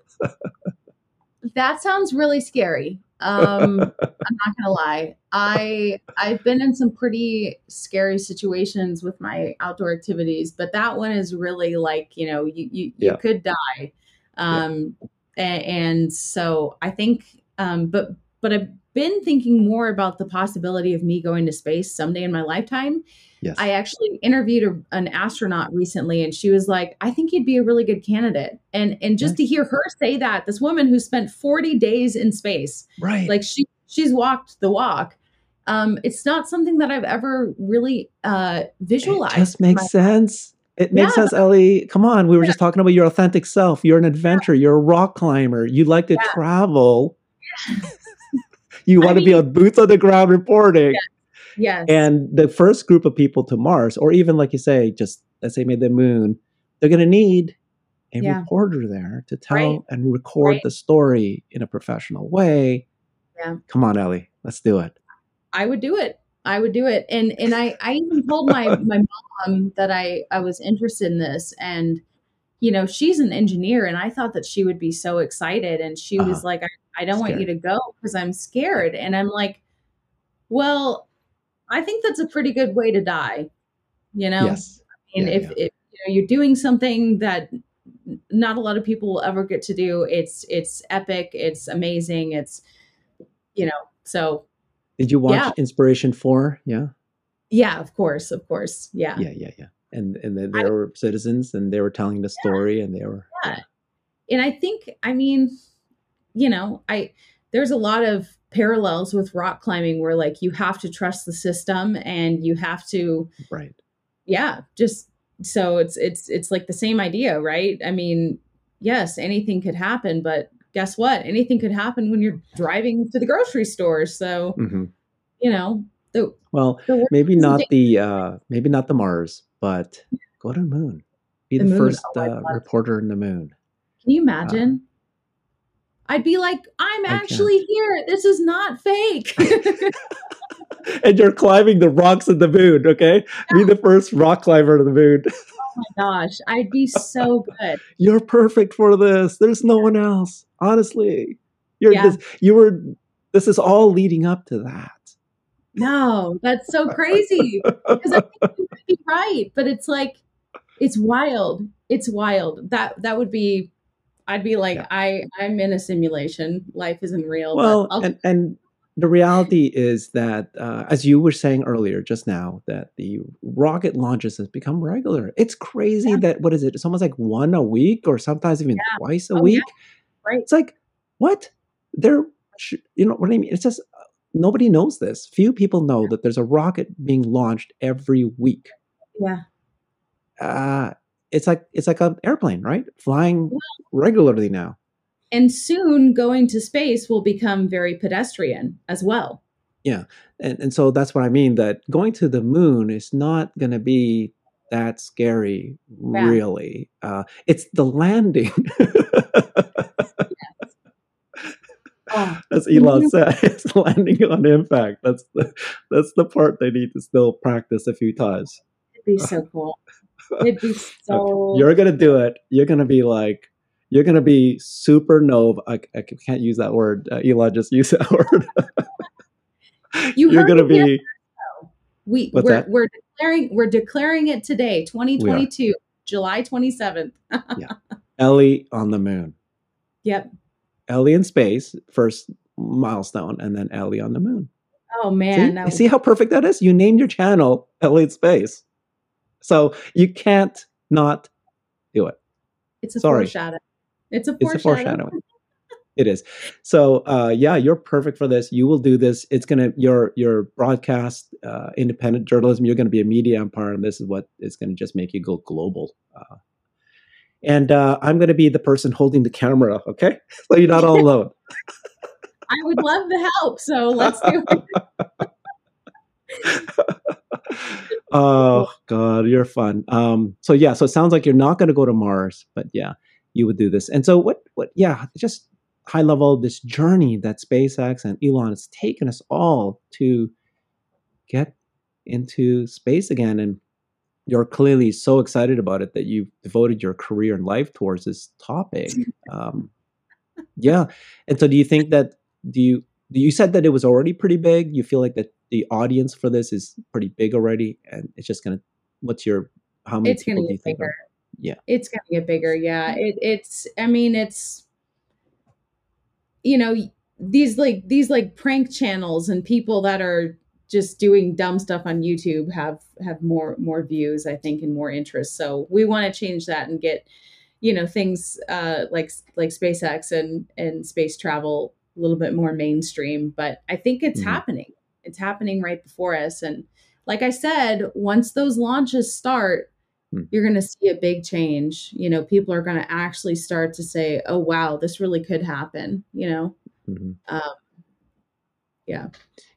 That sounds really scary. Um, I'm not gonna lie. I I've been in some pretty scary situations with my outdoor activities, but that one is really like, you know, you you, you yeah. could die. Um, yeah. and, and so I think, um, but but I've been thinking more about the possibility of me going to space someday in my lifetime. Yes. I actually interviewed a, an astronaut recently, and she was like, I think you'd be a really good candidate. And and just nice. To hear her say that, this woman who spent forty days in space, right? Like she she's walked the walk. Um, it's not something that I've ever really uh, visualized. It just makes sense. It makes yeah. sense, Ellie. Come on. We were yeah. just talking about your authentic self. You're an adventurer. Yeah. You're a rock climber. You like to yeah. travel. Yeah. You want I mean, to be on boots on the ground reporting. Yeah. Yes. And the first group of people to Mars, or even like you say, just let's say made the moon, they're going to need a yeah. reporter there to tell right. and record right. the story in a professional way. Yeah. Come on, Ellie, let's do it. I would do it. I would do it. And and I, I even told my, my mom that I, I was interested in this, and, you know, she's an engineer, and I thought that she would be so excited. And she uh-huh. was like, I, I don't scared. want you to go because I'm scared. And I'm like, well, I think that's a pretty good way to die, you know. Yes. I mean, yeah, if, yeah. if you know, you're doing something that not a lot of people will ever get to do, it's it's epic, it's amazing, it's, you know. So, did you watch yeah. Inspiration Four? Yeah. Yeah, of course, of course, yeah. Yeah, yeah, yeah. And and the, there I, were citizens, and they were telling the yeah, story, and they were. Yeah. yeah. And I think, I mean, you know, I there's a lot of parallels with rock climbing where like you have to trust the system and you have to right yeah just so it's it's it's like the same idea, right? I mean, yes, anything could happen, but guess what? Anything could happen when you're driving to the grocery store. So mm-hmm. you know, the, well the maybe not the uh maybe not the Mars, but go to the moon, be the, the moon. first oh, uh, reporter in the moon. Can you imagine? Uh, I'd be like, I'm actually here. This is not fake. And you're climbing the rocks of the moon, okay? Yeah. Be the first rock climber to the moon. Oh my gosh, I'd be so good. You're perfect for this. There's no one else, honestly. You're yeah. this, you were. This is all leading up to that. No, that's so crazy. Because I think you could be right, but it's like, it's wild. It's wild. That that would be. I'd be like, yeah. I, I'm in a simulation. Life isn't real. Well, but and, and the reality is that, uh, as you were saying earlier just now, that the rocket launches has become regular. It's crazy yeah. that, what is it? It's almost like one a week or sometimes even yeah. twice a oh, week. Yeah. Right. It's like, what? They're, you know what I mean? It's just, uh, nobody knows this. Few people know yeah. that there's a rocket being launched every week. Yeah. Uh, It's like it's like an airplane, right? Flying well, regularly now. And soon going to space will become very pedestrian as well. Yeah. And and so that's what I mean, that going to the moon is not going to be that scary, yeah. really. Uh, it's the landing. Yes. Oh. As Elon said, it's landing on impact. That's the, that's the part they need to still practice a few times. It'd be so cool. It'd be so. Okay. You're gonna do it. You're gonna be like, you're gonna be supernova. I, I can't use that word. Uh, Elon just used that word. you you're heard gonna be. Answer, we we're, that? we're declaring we're declaring it today, twenty twenty-two, July twenty-seventh. Yeah, Ellie on the moon. Yep. Ellie in space, first milestone, and then Ellie on the moon. Oh man! See, that was... see how perfect that is. You named your channel Ellie in Space. So you can't not do it. It's a Sorry. foreshadowing. It's a foreshadowing. It's a foreshadowing. It is. So, uh, yeah, you're perfect for this. You will do this. It's going to, your, your broadcast, uh, independent journalism, you're going to be a media empire. And this is what is going to just make you go global. Uh, and, uh, I'm going to be the person holding the camera. Okay. So you're not all alone. I would love the help. So let's do it. Oh God, you're fun. Um, so yeah, so it sounds like you're not going to go to Mars, but yeah, you would do this. And so what, what, yeah, just high level, this journey that SpaceX and Elon has taken us all to get into space again. And you're clearly so excited about it that you've devoted your career and life towards this topic. Um, yeah. And so do you think that, do you, you said that it was already pretty big. You feel like that the audience for this is pretty big already. And it's just going to, what's your, how many it's people do you think? Are, yeah. It's going to get bigger. Yeah. It, it's, I mean, it's, you know, these like, these like prank channels and people that are just doing dumb stuff on YouTube have, have more, more views, I think, and more interest. So we want to change that and get, you know, things, uh, like, like SpaceX and, and space travel a little bit more mainstream, but I think it's mm-hmm. happening. It's happening right before us. And like I said, once those launches start, you're going to see a big change. You know, people are going to actually start to say, oh, wow, this really could happen, you know? Mm-hmm. Um, yeah.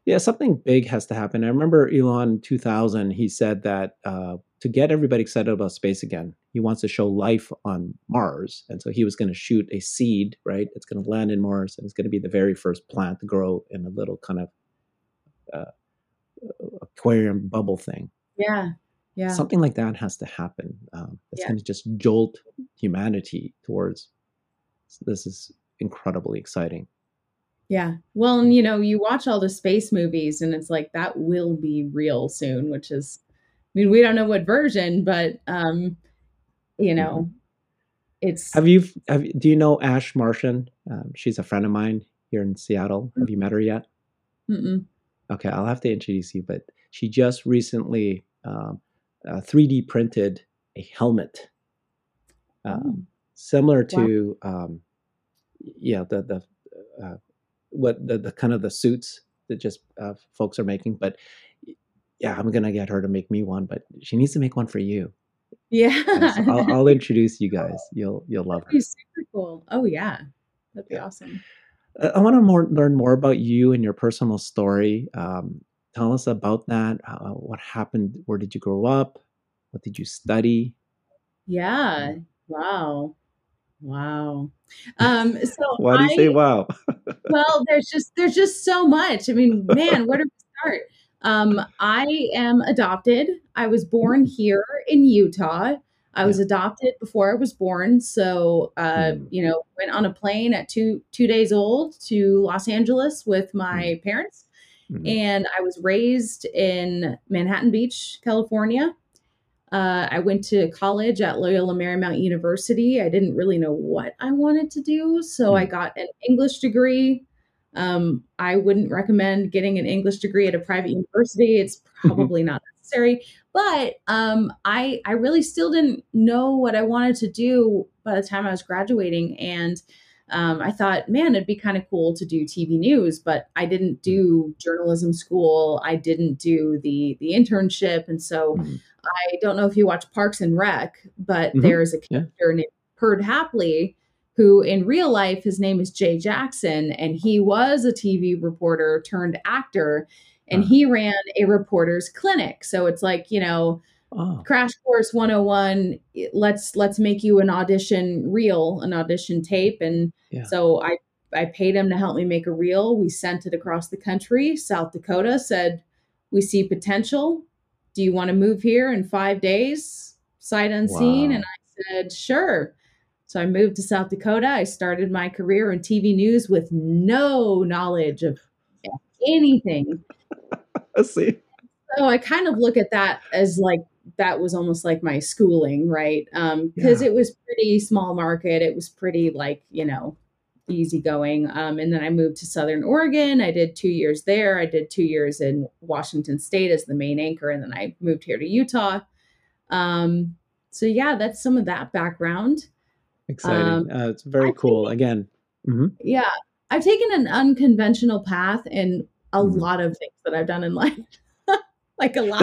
Yeah. Something big has to happen. I remember Elon two thousand, he said that uh, to get everybody excited about space again, he wants to show life on Mars. And so he was going to shoot a seed, right? It's going to land in Mars and it's going to be the very first plant to grow in a little kind of uh, aquarium bubble thing. Yeah. Yeah. Something like that has to happen. Um, it's yeah. going to just jolt humanity towards, this is incredibly exciting. Yeah. Well, and you know, you watch all the space movies and it's like, that will be real soon, which is, I mean, we don't know what version, but, um, you know, yeah. it's. Have you, have, do you know Ash Martian? Um, she's a friend of mine here in Seattle. Mm-hmm. Have you met her yet? Mm-mm. Okay. I'll have to introduce you, but she just recently, um, Uh, three D printed a helmet, um, oh. similar to, wow. um, yeah, the, the, uh, what the, the kind of the suits that just, uh, folks are making, but yeah, I'm going to get her to make me one, but she needs to make one for you. Yeah. So I'll, I'll introduce you guys. You'll, you'll love her. Super cool. Oh yeah. That'd be yeah. awesome. Uh, I want to more, learn more about you and your personal story. Um, Tell us about that. Uh, what happened? Where did you grow up? What did you study? Yeah. Wow. Wow. Um, so why do you I, say wow? Well, there's just there's just so much. I mean, man, where do we start? Um, I am adopted. I was born here in Utah. I was adopted before I was born. So, uh, mm. you know, went on a plane at two two days old to Los Angeles with my mm. parents. Mm-hmm. And I was raised in Manhattan Beach, California. Uh, I went to college at Loyola Marymount University. I didn't really know what I wanted to do, so mm-hmm. I got an English degree. Um, I wouldn't recommend getting an English degree at a private university. It's probably mm-hmm. not necessary. But um, I, I really still didn't know what I wanted to do by the time I was graduating. And Um, I thought, man, it'd be kind of cool to do T V news, but I didn't do journalism school. I didn't do the the internship. And so mm-hmm. I don't know if you watch Parks and Rec, but mm-hmm. there's a character yeah. named Perd Hapley, who in real life, his name is Jay Jackson. And he was a T V reporter turned actor. And uh-huh. he ran a reporter's clinic. So it's like, you know, Oh. Crash Course one oh one, let's let's make you an audition reel, an audition tape. And yeah. so I, I paid him to help me make a reel. We sent it across the country. South Dakota said, we see potential. Do you want to move here in five days? Sight unseen. Wow. And I said, sure. So I moved to South Dakota. I started my career in T V news with no knowledge of anything. See. So I kind of look at that as like, that was almost like my schooling, right? Um, because yeah. it was pretty small market. It was pretty like, you know, easygoing. Um, and then I moved to Southern Oregon. I did two years there. I did two years in Washington State as the main anchor. And then I moved here to Utah. Um, so yeah, that's some of that background. Exciting. Um, uh, it's very I cool. Think, Again, Mm-hmm. Yeah. I've taken an unconventional path in a mm-hmm. lot of things that I've done in life. Like a lot.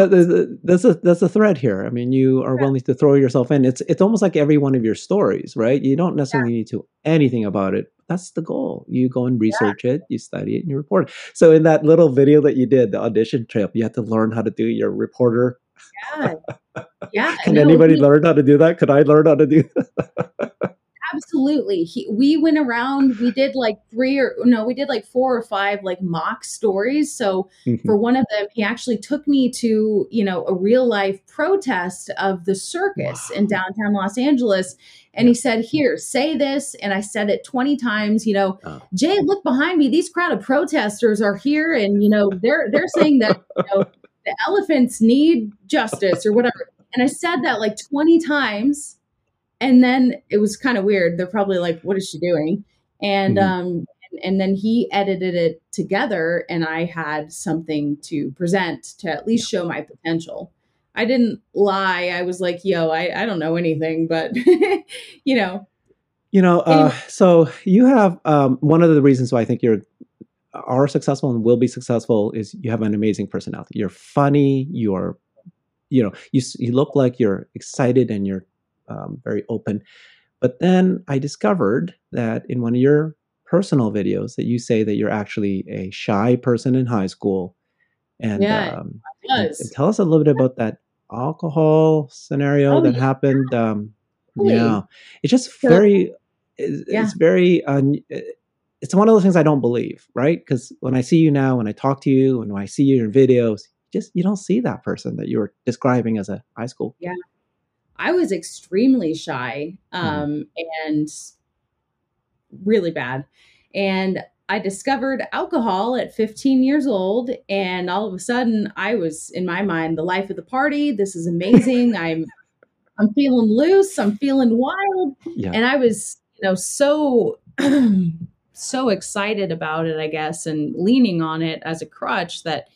That's a, that's a thread here. I mean, you are yeah. willing to throw yourself in. It's it's almost like every one of your stories, right? You don't necessarily yeah. need to anything about it. That's the goal. You go and research yeah. it, you study it, and you report it. So in that little video that you did, the audition trip, you had to learn how to do your reporter. Yeah. Yeah. Can no, anybody he, learn how to do that? Could I learn how to do that? Absolutely. He, we went around, we did like three or no, we did like four or five like mock stories. So mm-hmm. for one of them, he actually took me to, you know, a real life protest of the circus wow. in downtown Los Angeles. And he said, here, say this. And I said it twenty times, you know, oh. Jay, look behind me. These crowd of protesters are here. And, you know, they're, they're saying that, you know, the elephants need justice or whatever. And I said that like twenty times. And then it was kind of weird. They're probably like, what is she doing? And, mm-hmm. um, and, and then he edited it together and I had something to present to at least show my potential. I didn't lie. I was like, yo, I, I don't know anything, but you know, you know, anyway. uh, so you have, um, one of the reasons why I think you're, are successful and will be successful is you have an amazing personality. You're funny. You're, you know, you, you look like you're excited and you're, um, very open. But then I discovered that in one of your personal videos that you say that you're actually a shy person in high school. And, yeah, um, and, and tell us a little bit about that alcohol scenario oh, that yeah. happened. Um, really? Yeah, it's just so, very, it's, yeah. it's very, uh, it's one of those things I don't believe, right? Because when I see you now, when I talk to you, and when I see you in videos, just, you don't see that person that you were describing as a high school. Yeah. I was extremely shy, um, mm. and really bad. And I discovered alcohol at fifteen years old, and all of a sudden I was, in my mind, the life of the party. This is amazing. I'm, I'm feeling loose. I'm feeling wild. Yeah. And I was, you know, so, so excited about it, I guess, and leaning on it as a crutch that,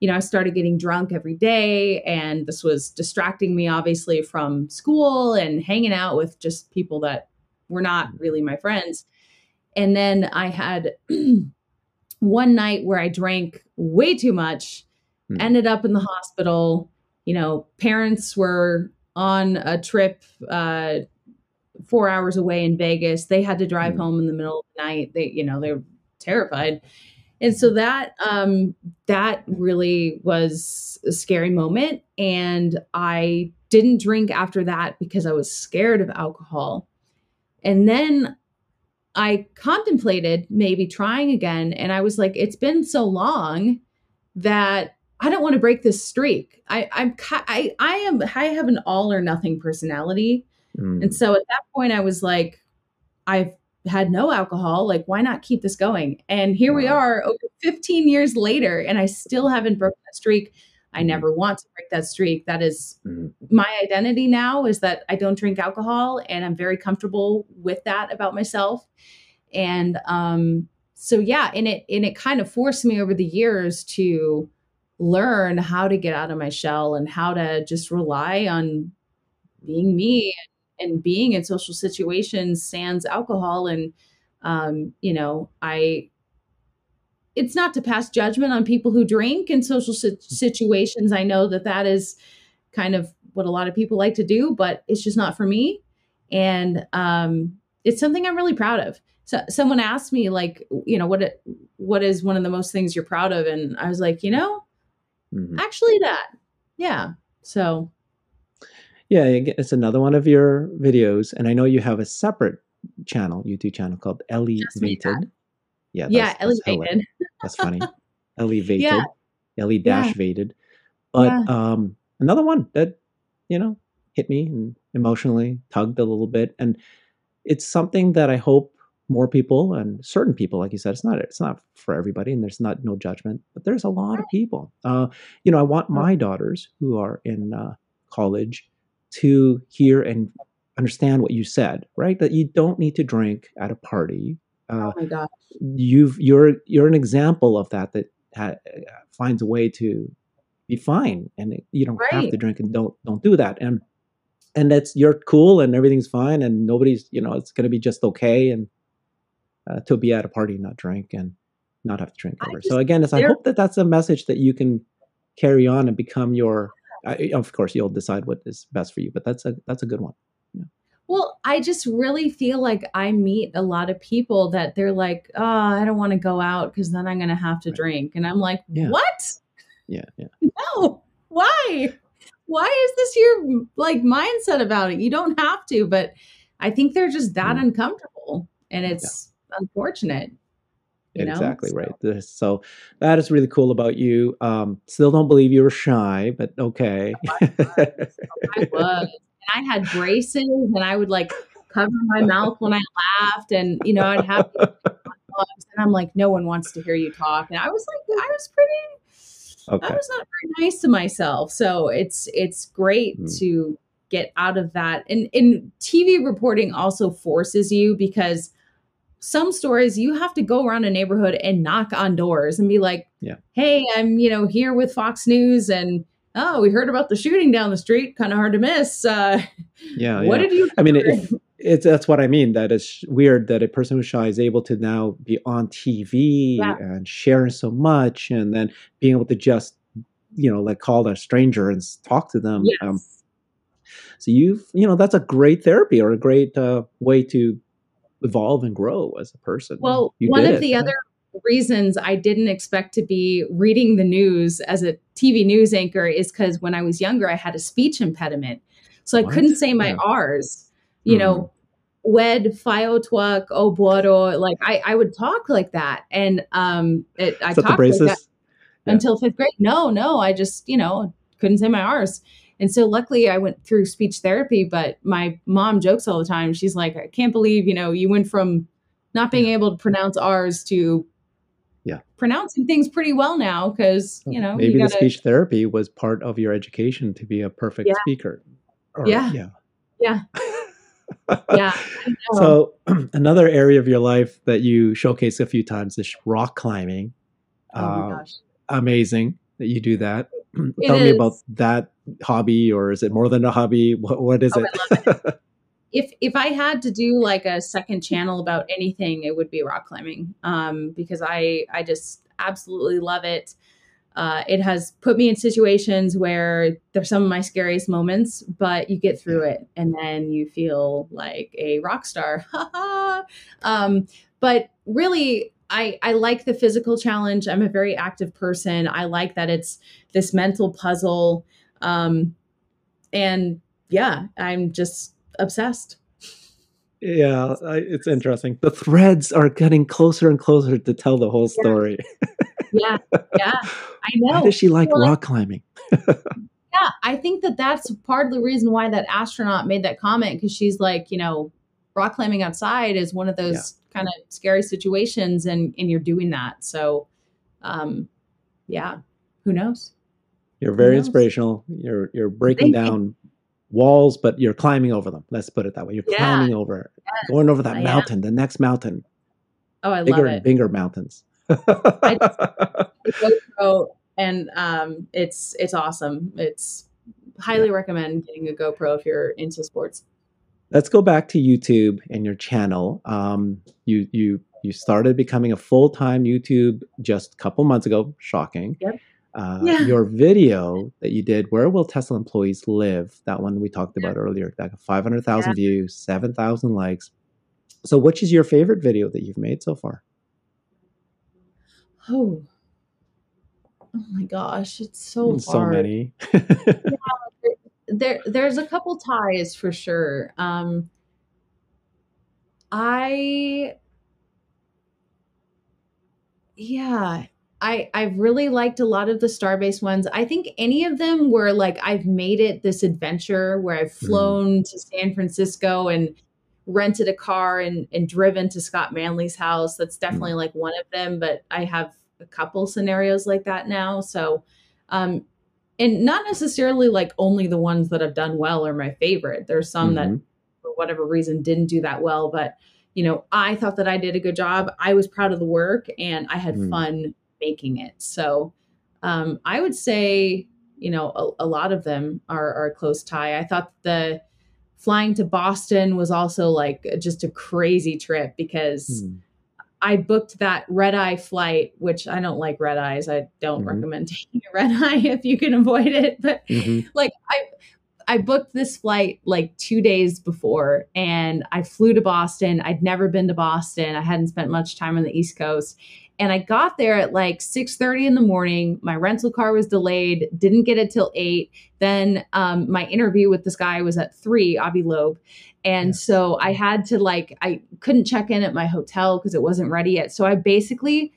you know, I started getting drunk every day, and this was distracting me obviously from school and hanging out with just people that were not really my friends. And then I had one night where I drank way too much, mm. ended up in the hospital. You know, parents were on a trip uh, four hours away in Vegas. They had to drive mm. home in the middle of the night. They, you know, they were terrified. And so that, um, that really was a scary moment. And I didn't drink after that because I was scared of alcohol. And then I contemplated maybe trying again. And I was like, it's been so long that I don't want to break this streak. I, I'm, I, I am, I have an all or nothing personality. Mm. And so at that point I was like, I've had no alcohol. Like, why not keep this going? And here wow. we are over fifteen years later, and I still haven't broken that streak. I never want to break that streak. That is mm. my identity now, is that I don't drink alcohol, and I'm very comfortable with that about myself. And um, so, yeah, and it, and it kind of forced me over the years to learn how to get out of my shell and how to just rely on being me and, and being in social situations sans alcohol. And, um, you know, I, it's not to pass judgment on people who drink in social situations. I know that that is kind of what a lot of people like to do, but it's just not for me. And um, it's something I'm really proud of. So someone asked me, like, you know, what, what is one of the most things you're proud of? And I was like, you know, mm-hmm. actually that. Yeah. So. Yeah. It's another one of your videos. And I know you have a separate channel, YouTube channel called Ellie Vated. Yeah, that's, yeah, that's elevated. That's funny. Elevated. Yeah. Ellie dash yeah. Vated. But yeah. um, another one that, you know, hit me and emotionally tugged a little bit. And it's something that I hope more people, and certain people, like you said, it's not it's not for everybody, and there's not no judgment, but there's a lot of people. Uh, you know, I want my daughters who are in uh, college to hear and understand what you said, right? That you don't need to drink at a party. Uh, oh my gosh. You've you're you're an example of that that ha, finds a way to be fine, and it, you don't right. have to drink, and don't don't do that, and and that's, you're cool and everything's fine, and nobody's, you know, it's going to be just okay, and uh, to be at a party, not drink, and not have to drink over. Just, so again, it's, I hope that that's a message that you can carry on and become your, uh, of course, you'll decide what is best for you, but that's a, that's a good one. Yeah. Well, I just really feel like I meet a lot of people that they're like, oh, I don't want to go out because then I'm going to have to right. drink. And I'm like, yeah. what? Yeah, yeah. No, why? Why is this your like mindset about it? You don't have to, but I think they're just that mm. uncomfortable, and it's yeah. unfortunate. You exactly know? Right. So. so that is really cool about you. Um, still don't believe you were shy, but okay. Oh, I was. I was. And I had braces, and I would like cover my mouth when I laughed, and you know, I'd have to and I'm like, no one wants to hear you talk. And I was like, I was pretty, okay. I was not very nice to myself. So it's, it's great mm. to get out of that. And, and T V reporting also forces you, because some stories you have to go around a neighborhood and knock on doors and be like, yeah. hey, I'm, you know, here with Fox News, and oh, we heard about the shooting down the street. Kind of hard to miss. Uh, yeah. What yeah. did you? I mean, it's it, that's what I mean. That it's weird that a person who's shy is able to now be on T V yeah. and sharing so much, and then being able to just, you know, like call a stranger and talk to them. Yes. Um, so you've, you know, that's a great therapy, or a great uh, way to evolve and grow as a person. Well, you one of it. the other. reasons I didn't expect to be reading the news as a T V news anchor is because when I was younger, I had a speech impediment. So I what? couldn't say my yeah. R's, you mm. know, wed, fiotwak, oboro. Like I, I would talk like that. And um, it, I talked like that yeah. until fifth grade. No, no, I just, you know, couldn't say my R's. And so luckily I went through speech therapy, but my mom jokes all the time. She's like, I can't believe, you know, you went from not being able to pronounce R's to Yeah, pronouncing things pretty well now, because you know maybe you gotta, the speech therapy was part of your education to be a perfect yeah. speaker. Or, yeah, yeah, yeah, yeah. So another area of your life that you showcase a few times is rock climbing. Oh uh, my gosh, amazing that you do that. It Tell is. me about that hobby, or is it more than a hobby? What what is oh, it? I love it. If if I had to do like a second channel about anything, it would be rock climbing, um, because I, I just absolutely love it. Uh, it has put me in situations where they're some of my scariest moments, but you get through it and then you feel like a rock star. um, but really, I, I like the physical challenge. I'm a very active person. I like that it's this mental puzzle. Um, and yeah, I'm just... obsessed. Yeah, I, it's interesting. The threads are getting closer and closer to tell the whole story. Yeah, yeah, yeah. I know. Why does she like well, rock climbing? Yeah, I think that that's part of the reason why that astronaut made that comment, because she's like, you know, rock climbing outside is one of those yeah. kind of scary situations, and and you're doing that. So, um, yeah, who knows? You're very knows? inspirational. You're you're breaking Thank down. You. walls, but you're climbing over them. Let's put it that way. You're yeah. climbing over, yes. going over that I mountain, am. the next mountain. Oh, I bigger love it. Bigger and bigger mountains. I just, I GoPro, and um, it's it's awesome. It's highly yeah. recommend getting a GoPro if you're into sports. Let's go back to YouTube and your channel. Um, you you you started becoming a full-time YouTube just a couple months ago. Shocking. Yep. Uh, yeah. Your video that you did, Where Will Tesla Employees Live? That one we talked about yeah. earlier, that five hundred thousand yeah. views, seven thousand likes. So which is your favorite video that you've made so far? Oh, oh my gosh. It's so it's hard. So many. yeah, there, there's a couple ties for sure. Um, I, yeah. I, I really liked a lot of the Starbase ones. I think any of them were like, I've made it this adventure where I've flown mm. to San Francisco and rented a car and, and driven to Scott Manley's house. That's definitely mm. like one of them, but I have a couple scenarios like that now. So, um, and not necessarily like only the ones that have done well are my favorite. There's some mm-hmm. that for whatever reason didn't do that well, but you know, I thought that I did a good job. I was proud of the work and I had mm. fun making it. So um, I would say, you know, a, a lot of them are, are a close tie. I thought the flying to Boston was also like just a crazy trip because mm. I booked that red eye flight, which I don't like red eyes. I don't mm-hmm. recommend taking a red eye if you can avoid it. But mm-hmm. like I, I booked this flight like two days before, and I flew to Boston. I'd never been to Boston. I hadn't spent much time on the East Coast. And I got there at like six thirty in the morning. My rental car was delayed, didn't get it till eight. Then um, my interview with this guy was at three, Avi Loeb. And yeah. so I had to like, I couldn't check in at my hotel because it wasn't ready yet. So I basically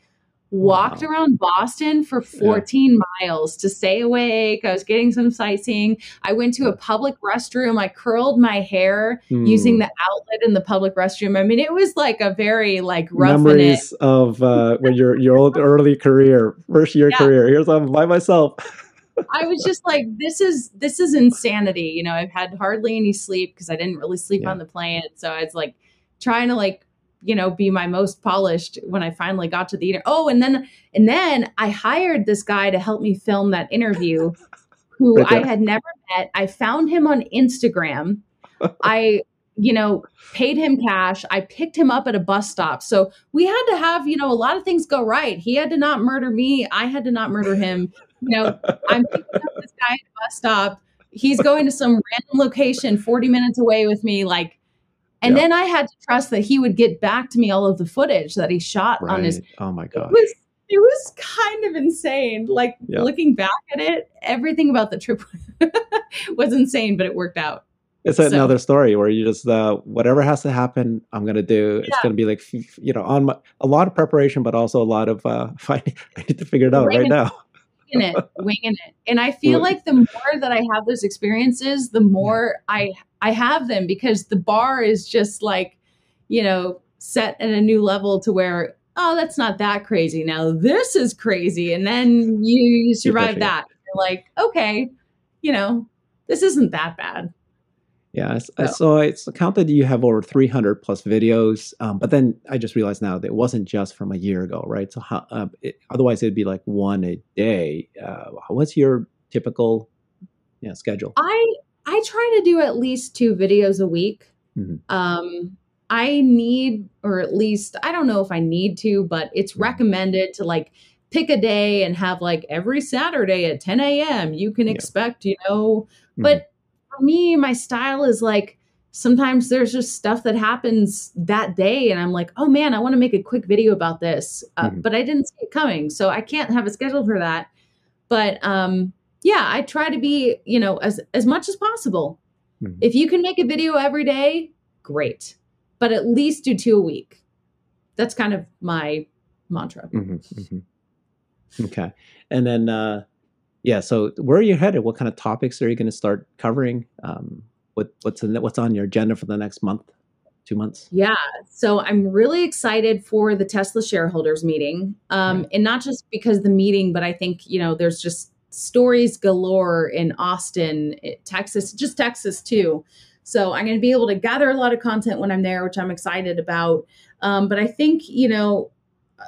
walked wow. around Boston for fourteen yeah. miles to stay awake. I was getting some sightseeing. I went to a public restroom. I curled my hair mm. using the outlet in the public restroom. I mean, it was like a very like rough memories in it. of uh, when your your old early career, first year yeah. career. Here's I'm by myself. I was just like, this is this is insanity. You know, I've had hardly any sleep because I didn't really sleep yeah. on the plane. So I was like trying to like, you know, be my most polished when I finally got to the interview. Oh, and then and then I hired this guy to help me film that interview who right I had never met. I found him on Instagram. I, you know, paid him cash. I picked him up at a bus stop. So we had to have, you know, a lot of things go right. He had to not murder me. I had to not murder him. You know, I'm picking up this guy at a bus stop. He's going to some random location forty minutes away with me, like, and yeah. then I had to trust that he would get back to me all of the footage that he shot right. on his. Oh my gosh. It was, it was kind of insane. Like yeah. looking back at it, everything about the trip was insane, but it worked out. It's so. Another story where you just, uh, whatever has to happen, I'm going to do. Yeah. It's going to be like, you know, on my, a lot of preparation, but also a lot of, uh, I need to figure it out right now. Winging it, winging it. And I feel like the more that I have those experiences, the more I I have them, because the bar is just like, you know, set at a new level to where, oh, that's not that crazy. Now this is crazy. And then you, you survive that. You're like, okay, you know, this isn't that bad. Yeah. So, so it's counted you have over three hundred plus videos. Um, but then I just realized now that it wasn't just from a year ago, right? So how, uh, it, otherwise it'd be like one a day. Uh, what's your typical you know, schedule? I, I try to do at least two videos a week. Mm-hmm. Um, I need, or at least, I don't know if I need to, but it's mm-hmm. recommended to like pick a day and have like every Saturday at ten a.m. you can yeah. expect, you know, mm-hmm. but for me, my style is like, sometimes there's just stuff that happens that day and I'm like, oh man, I want to make a quick video about this, uh, mm-hmm. but I didn't see it coming. So I can't have a schedule for that. But, um, yeah, I try to be, you know, as, as much as possible. Mm-hmm. If you can make a video every day, great, but at least do two a week. That's kind of my mantra. Mm-hmm. Mm-hmm. Okay. And then, uh, yeah. So where are you headed? What kind of topics are you going to start covering? Um, what, what's in, what's on your agenda for the next month, two months? Yeah. So I'm really excited for the Tesla shareholders meeting. Um, right. And not just because the meeting, but I think, you know, there's just stories galore in Austin, Texas, just Texas too. So I'm going to be able to gather a lot of content when I'm there, which I'm excited about. Um, but I think, you know,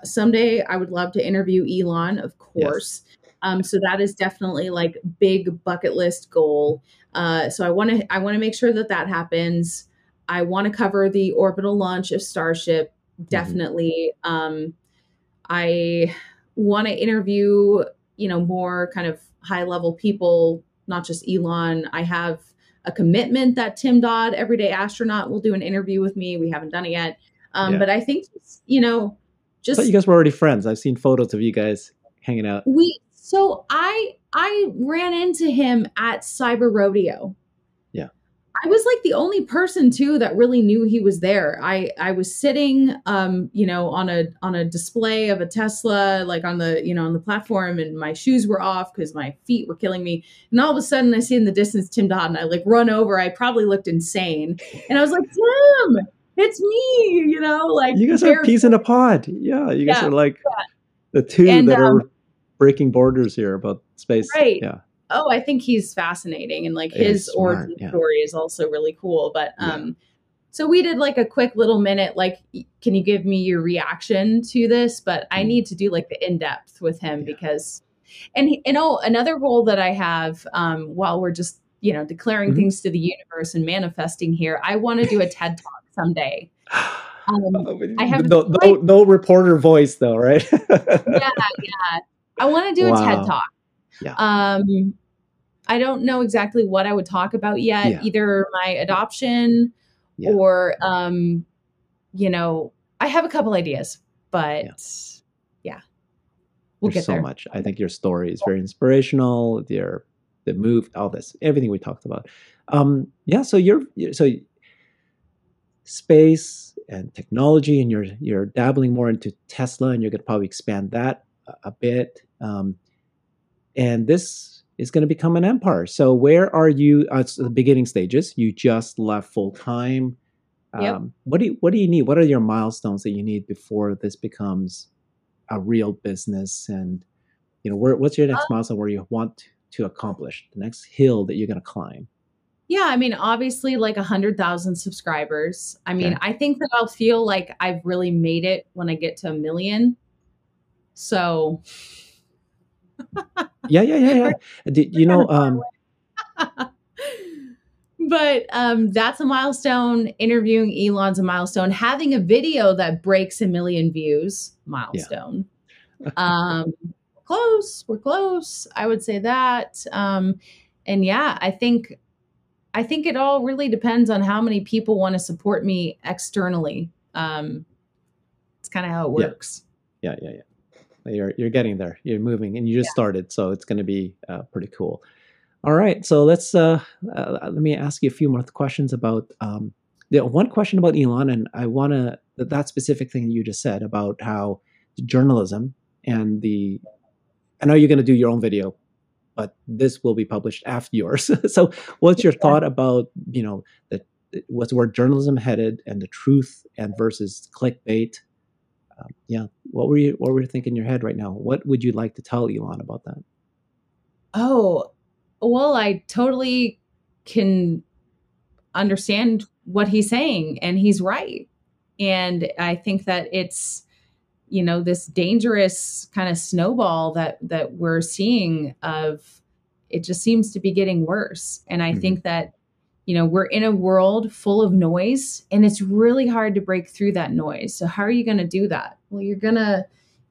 someday I would love to interview Elon, of course. Yes. Um, so that is definitely like big bucket list goal. Uh, so I want to, I want to make sure that that happens. I want to cover the orbital launch of Starship. Definitely. Mm-hmm. Um, I want to interview, you know, more kind of high level people, not just Elon. I have a commitment that Tim Dodd, Everyday Astronaut, will do an interview with me. We haven't done it yet. Um, yeah. But I think, you know, just, I thought you guys were already friends. I've seen photos of you guys hanging out. We, So I I ran into him at Cyber Rodeo. Yeah. I was like the only person too that really knew he was there. I I was sitting um, you know, on a on a display of a Tesla, like on the, you know, on the platform, and my shoes were off because my feet were killing me. And all of a sudden I see in the distance Tim Dodd, and I like run over. I probably looked insane. And I was like, Tim, it's me, you know, like you guys are peas in a pod. Yeah. You guys yeah, are like yeah. the two and, that are um, breaking borders here about space. Right. Yeah. Oh, I think he's fascinating. And like his origin yeah. story is also really cool. But, um, yeah. so we did like a quick little minute, like, can you give me your reaction to this? But mm. I need to do like the in-depth with him yeah. because, and, and oh, another role that I have, um, while we're just, you know, declaring mm-hmm. things to the universe and manifesting here, I want to do a TED Talk someday. Um, I have no, no, no reporter voice though, right? yeah, yeah. I want to do wow. a TED Talk. Yeah. Um, I don't know exactly what I would talk about yet, yeah. either my adoption yeah. or, um, you know, I have a couple ideas, but yeah, yeah we'll There's get so there. much. I think your story is very inspirational. Your, the move, all this, everything we talked about. Um, yeah. So you're, so space and technology, and you're, you're dabbling more into Tesla, and you're going to probably expand that a bit. Um, and this is going to become an empire. So where are you at the beginning stages? You just left full time. Um, yep. What do you, what do you need? What are your milestones that you need before this becomes a real business? And, you know, where, what's your next um, milestone where you want to accomplish the next hill that you're going to climb? Yeah. I mean, obviously like a hundred thousand subscribers. I mean, okay. I think that I'll feel like I've really made it when I get to a million. So yeah, yeah, yeah, yeah. Did, you know, um, but um, that's a milestone. Interviewing Elon's a milestone. Having a video that breaks a million views, milestone. Yeah. um, close, we're close. I would say that. Um, and yeah, I think, I think it all really depends on how many people want to support me externally. Um, it's kind of how it works. Yeah, yeah, yeah. yeah. You're, you're getting there, you're moving, and you just yeah. started. So it's going to be uh, pretty cool. All right. So let's, uh, uh, let me ask you a few more questions about, um, the one question about Elon. And I want to, that, that specific thing you just said about how journalism and the, I know you're going to do your own video, but this will be published after yours. So what's your thought about, you know, the, what's where journalism headed and the truth and versus clickbait? Um, yeah. What were you, what were you thinking in your head right now? What would you like to tell Elon about that? Oh, well, I totally can understand what he's saying, and he's right. And I think that it's, you know, this dangerous kind of snowball that, that we're seeing of, it just seems to be getting worse. And I mm-hmm. think that, you know, we're in a world full of noise, and it's really hard to break through that noise. So how are you going to do that? Well, you're going to,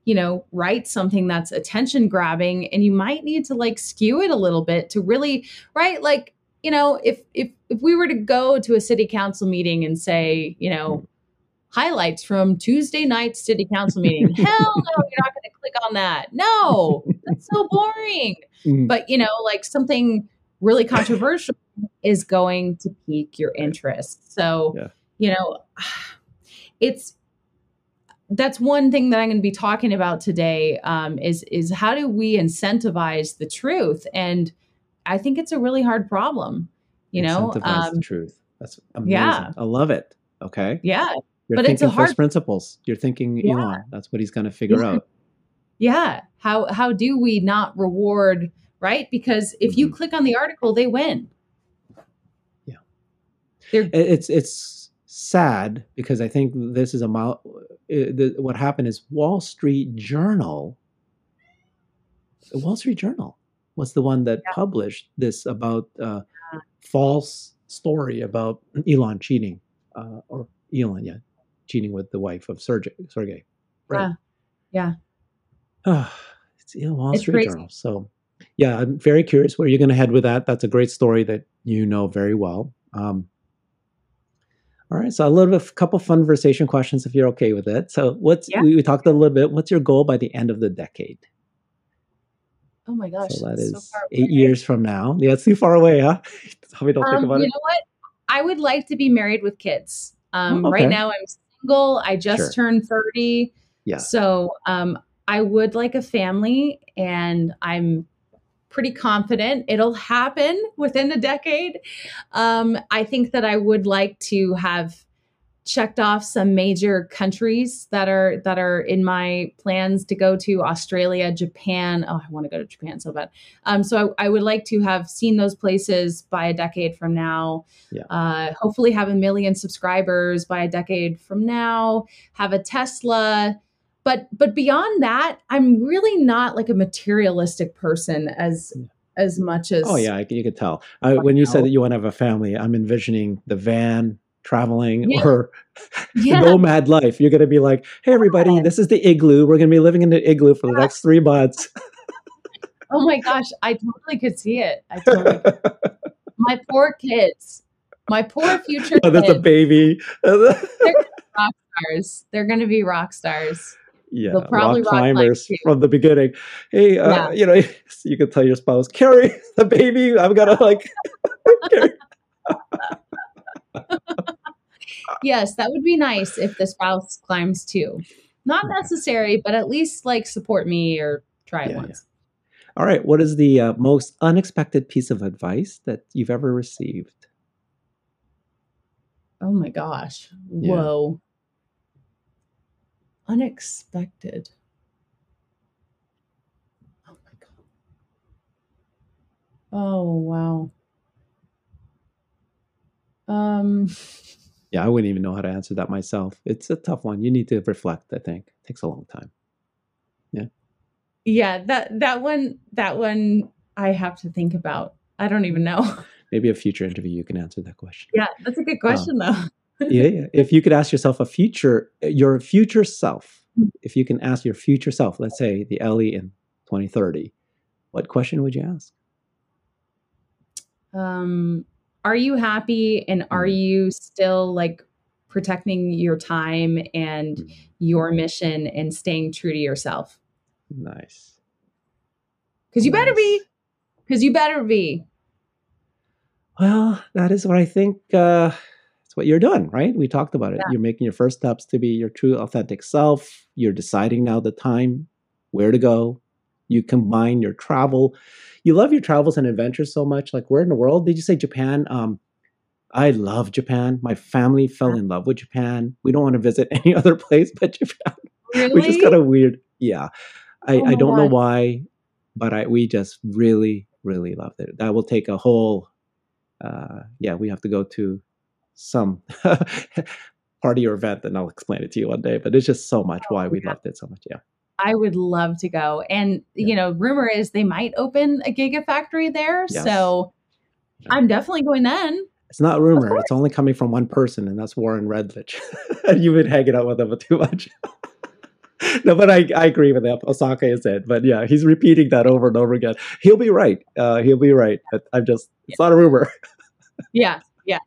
you know, write something that's attention grabbing, and you might need to like skew it a little bit to really, right? Like, you know, if, if, if we were to go to a city council meeting and say, you know, highlights from Tuesday night's city council meeting, hell no, you're not going to click on that. No, that's so boring. Mm. But, you know, like something really controversial is going to pique your interest. So, yeah. you know, it's, that's one thing that I'm going to be talking about today, um, is, is how do we incentivize the truth? And I think it's a really hard problem, you know, um, the truth. That's amazing. Yeah. I love it. Okay. Yeah. You're but thinking it's a hard first principles. You're thinking, yeah. Elon, that's what he's going to figure yeah. out. Yeah. How, how do we not reward, right? Because if mm-hmm. you click on the article, they win. They're it's it's sad because I think this is a mile, it, the, what happened is Wall Street Journal. The Wall Street Journal was the one that yeah. published this about uh, yeah. false story about Elon cheating uh, or Elon, yeah, cheating with the wife of Sergey. Sergey, right? Yeah, yeah. it's Elon Wall it's Street crazy. Journal. So, yeah, I'm very curious where you're going to head with that. That's a great story that you know very well. Um, All right. So a little bit, a couple fun conversation questions, if you're okay with it. So what's, yeah. we, we talked a little bit, what's your goal by the end of the decade? Oh my gosh. So that is so far eight years from now. Yeah. It's too far away. Huh? Tell me don't um, think about you it. You know what? I would like to be married with kids. Um, oh, okay. Right now I'm single. I just sure. turned thirty. Yeah. So, um, I would like a family, and I'm pretty confident it'll happen within a decade. Um, I think that I would like to have checked off some major countries that are, that are in my plans to go to: Australia, Japan. Oh, I want to go to Japan so bad. Um, so I, I would like to have seen those places by a decade from now. Yeah. Uh, hopefully have a million subscribers by a decade from now, have a Tesla. But, but beyond that, I'm really not like a materialistic person as, as much as. Oh yeah. You could tell I, when you said that you want to have a family, I'm envisioning the van traveling yeah. or yeah. nomad life. You're going to be like, hey, everybody, this is the igloo. We're going to be living in the igloo for the next three months. Oh, my gosh. I totally could see it. I totally could. My poor kids. My poor future oh, that's kids. That's a baby. They're rock stars. They're going to be rock stars. Yeah, they'll probably rock climbers rock from the beginning. Hey, uh, yeah. you know, you can tell your spouse, carry the baby. I've got to like carry. Yes, that would be nice if the spouse climbs too. Not necessary, but at least like support me or try it yeah, once. Yeah. All right. What is the uh, most unexpected piece of advice that you've ever received? Oh my gosh. Yeah. Whoa. Unexpected. Oh my God. Oh, wow. Um, yeah, I wouldn't even know how to answer that myself. It's a tough one. You need to reflect, I think. It takes a long time. Yeah. Yeah, that, that one, that one I have to think about. I don't even know. Maybe a future interview, you can answer that question. Yeah, that's a good question um, though. yeah, yeah. If you could ask yourself a future, your future self, if you can ask your future self, let's say the Ellie in twenty thirty, what question would you ask? Um, are you happy and are you still like protecting your time and mm-hmm. your mission and staying true to yourself? Nice. Because you nice. better be, because you better be. Well, that is what I think, uh, it's what you're doing, right? We talked about it. Yeah. You're making your first steps to be your true authentic self. You're deciding now the time, where to go. You combine your travel. You love your travels and adventures so much. Like, where in the world? Did you say Japan? Um, I love Japan. My family fell yeah. in love with Japan. We don't want to visit any other place but Japan. Really? Which is kind of weird. Yeah. I, oh I don't God. know why, but I, we just really, really loved it. That will take a whole... Uh, yeah, we have to go to some party or event and I'll explain it to you one day, but it's just so much oh, why we yeah. loved it so much. Yeah. I would love to go. And, yeah. you know, rumor is they might open a gigafactory there. Yes. So yeah. I'm definitely going then. It's not rumor. It's only coming from one person, and that's Warren Redlich. You've been hanging out with him too much. No, but I, I agree with that. Osaka is it. But yeah, he's repeating that over and over again. He'll be right. Uh, he'll be right. But I'm just, yeah. it's not a rumor. Yeah. Yeah.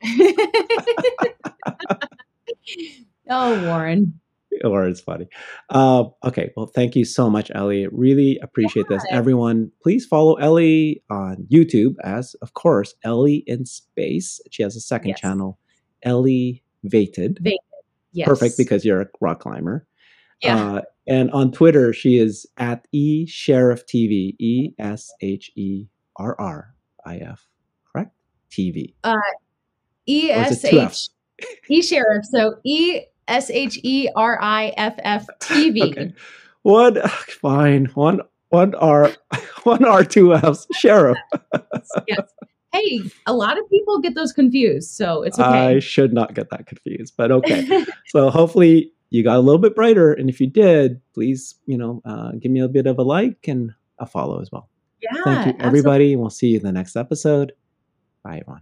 Oh, Warren. Warren's funny. Uh, okay. Well, thank you so much, Ellie. Really appreciate yeah. this. Everyone, please follow Ellie on YouTube as, of course, Ellie in Space. She has a second yes. channel, Ellie Vated. Vated. Yes. Perfect, because you're a rock climber. Yeah. Uh, and on Twitter, she is at E Sheriff T V, E S H E R R I F, correct? T V. Uh, E S H E Sheriff. So E S H E R I F F T V. Okay. One, fine. One, one R, one R, two F's. Sheriff. Yes. Hey, a lot of people get those confused, so it's okay. I should not get that confused, but okay. So hopefully you got a little bit brighter. And if you did, please, you know, uh, give me a bit of a like and a follow as well. Yeah. Thank you, everybody. Absolutely. We'll see you in the next episode. Bye, everyone.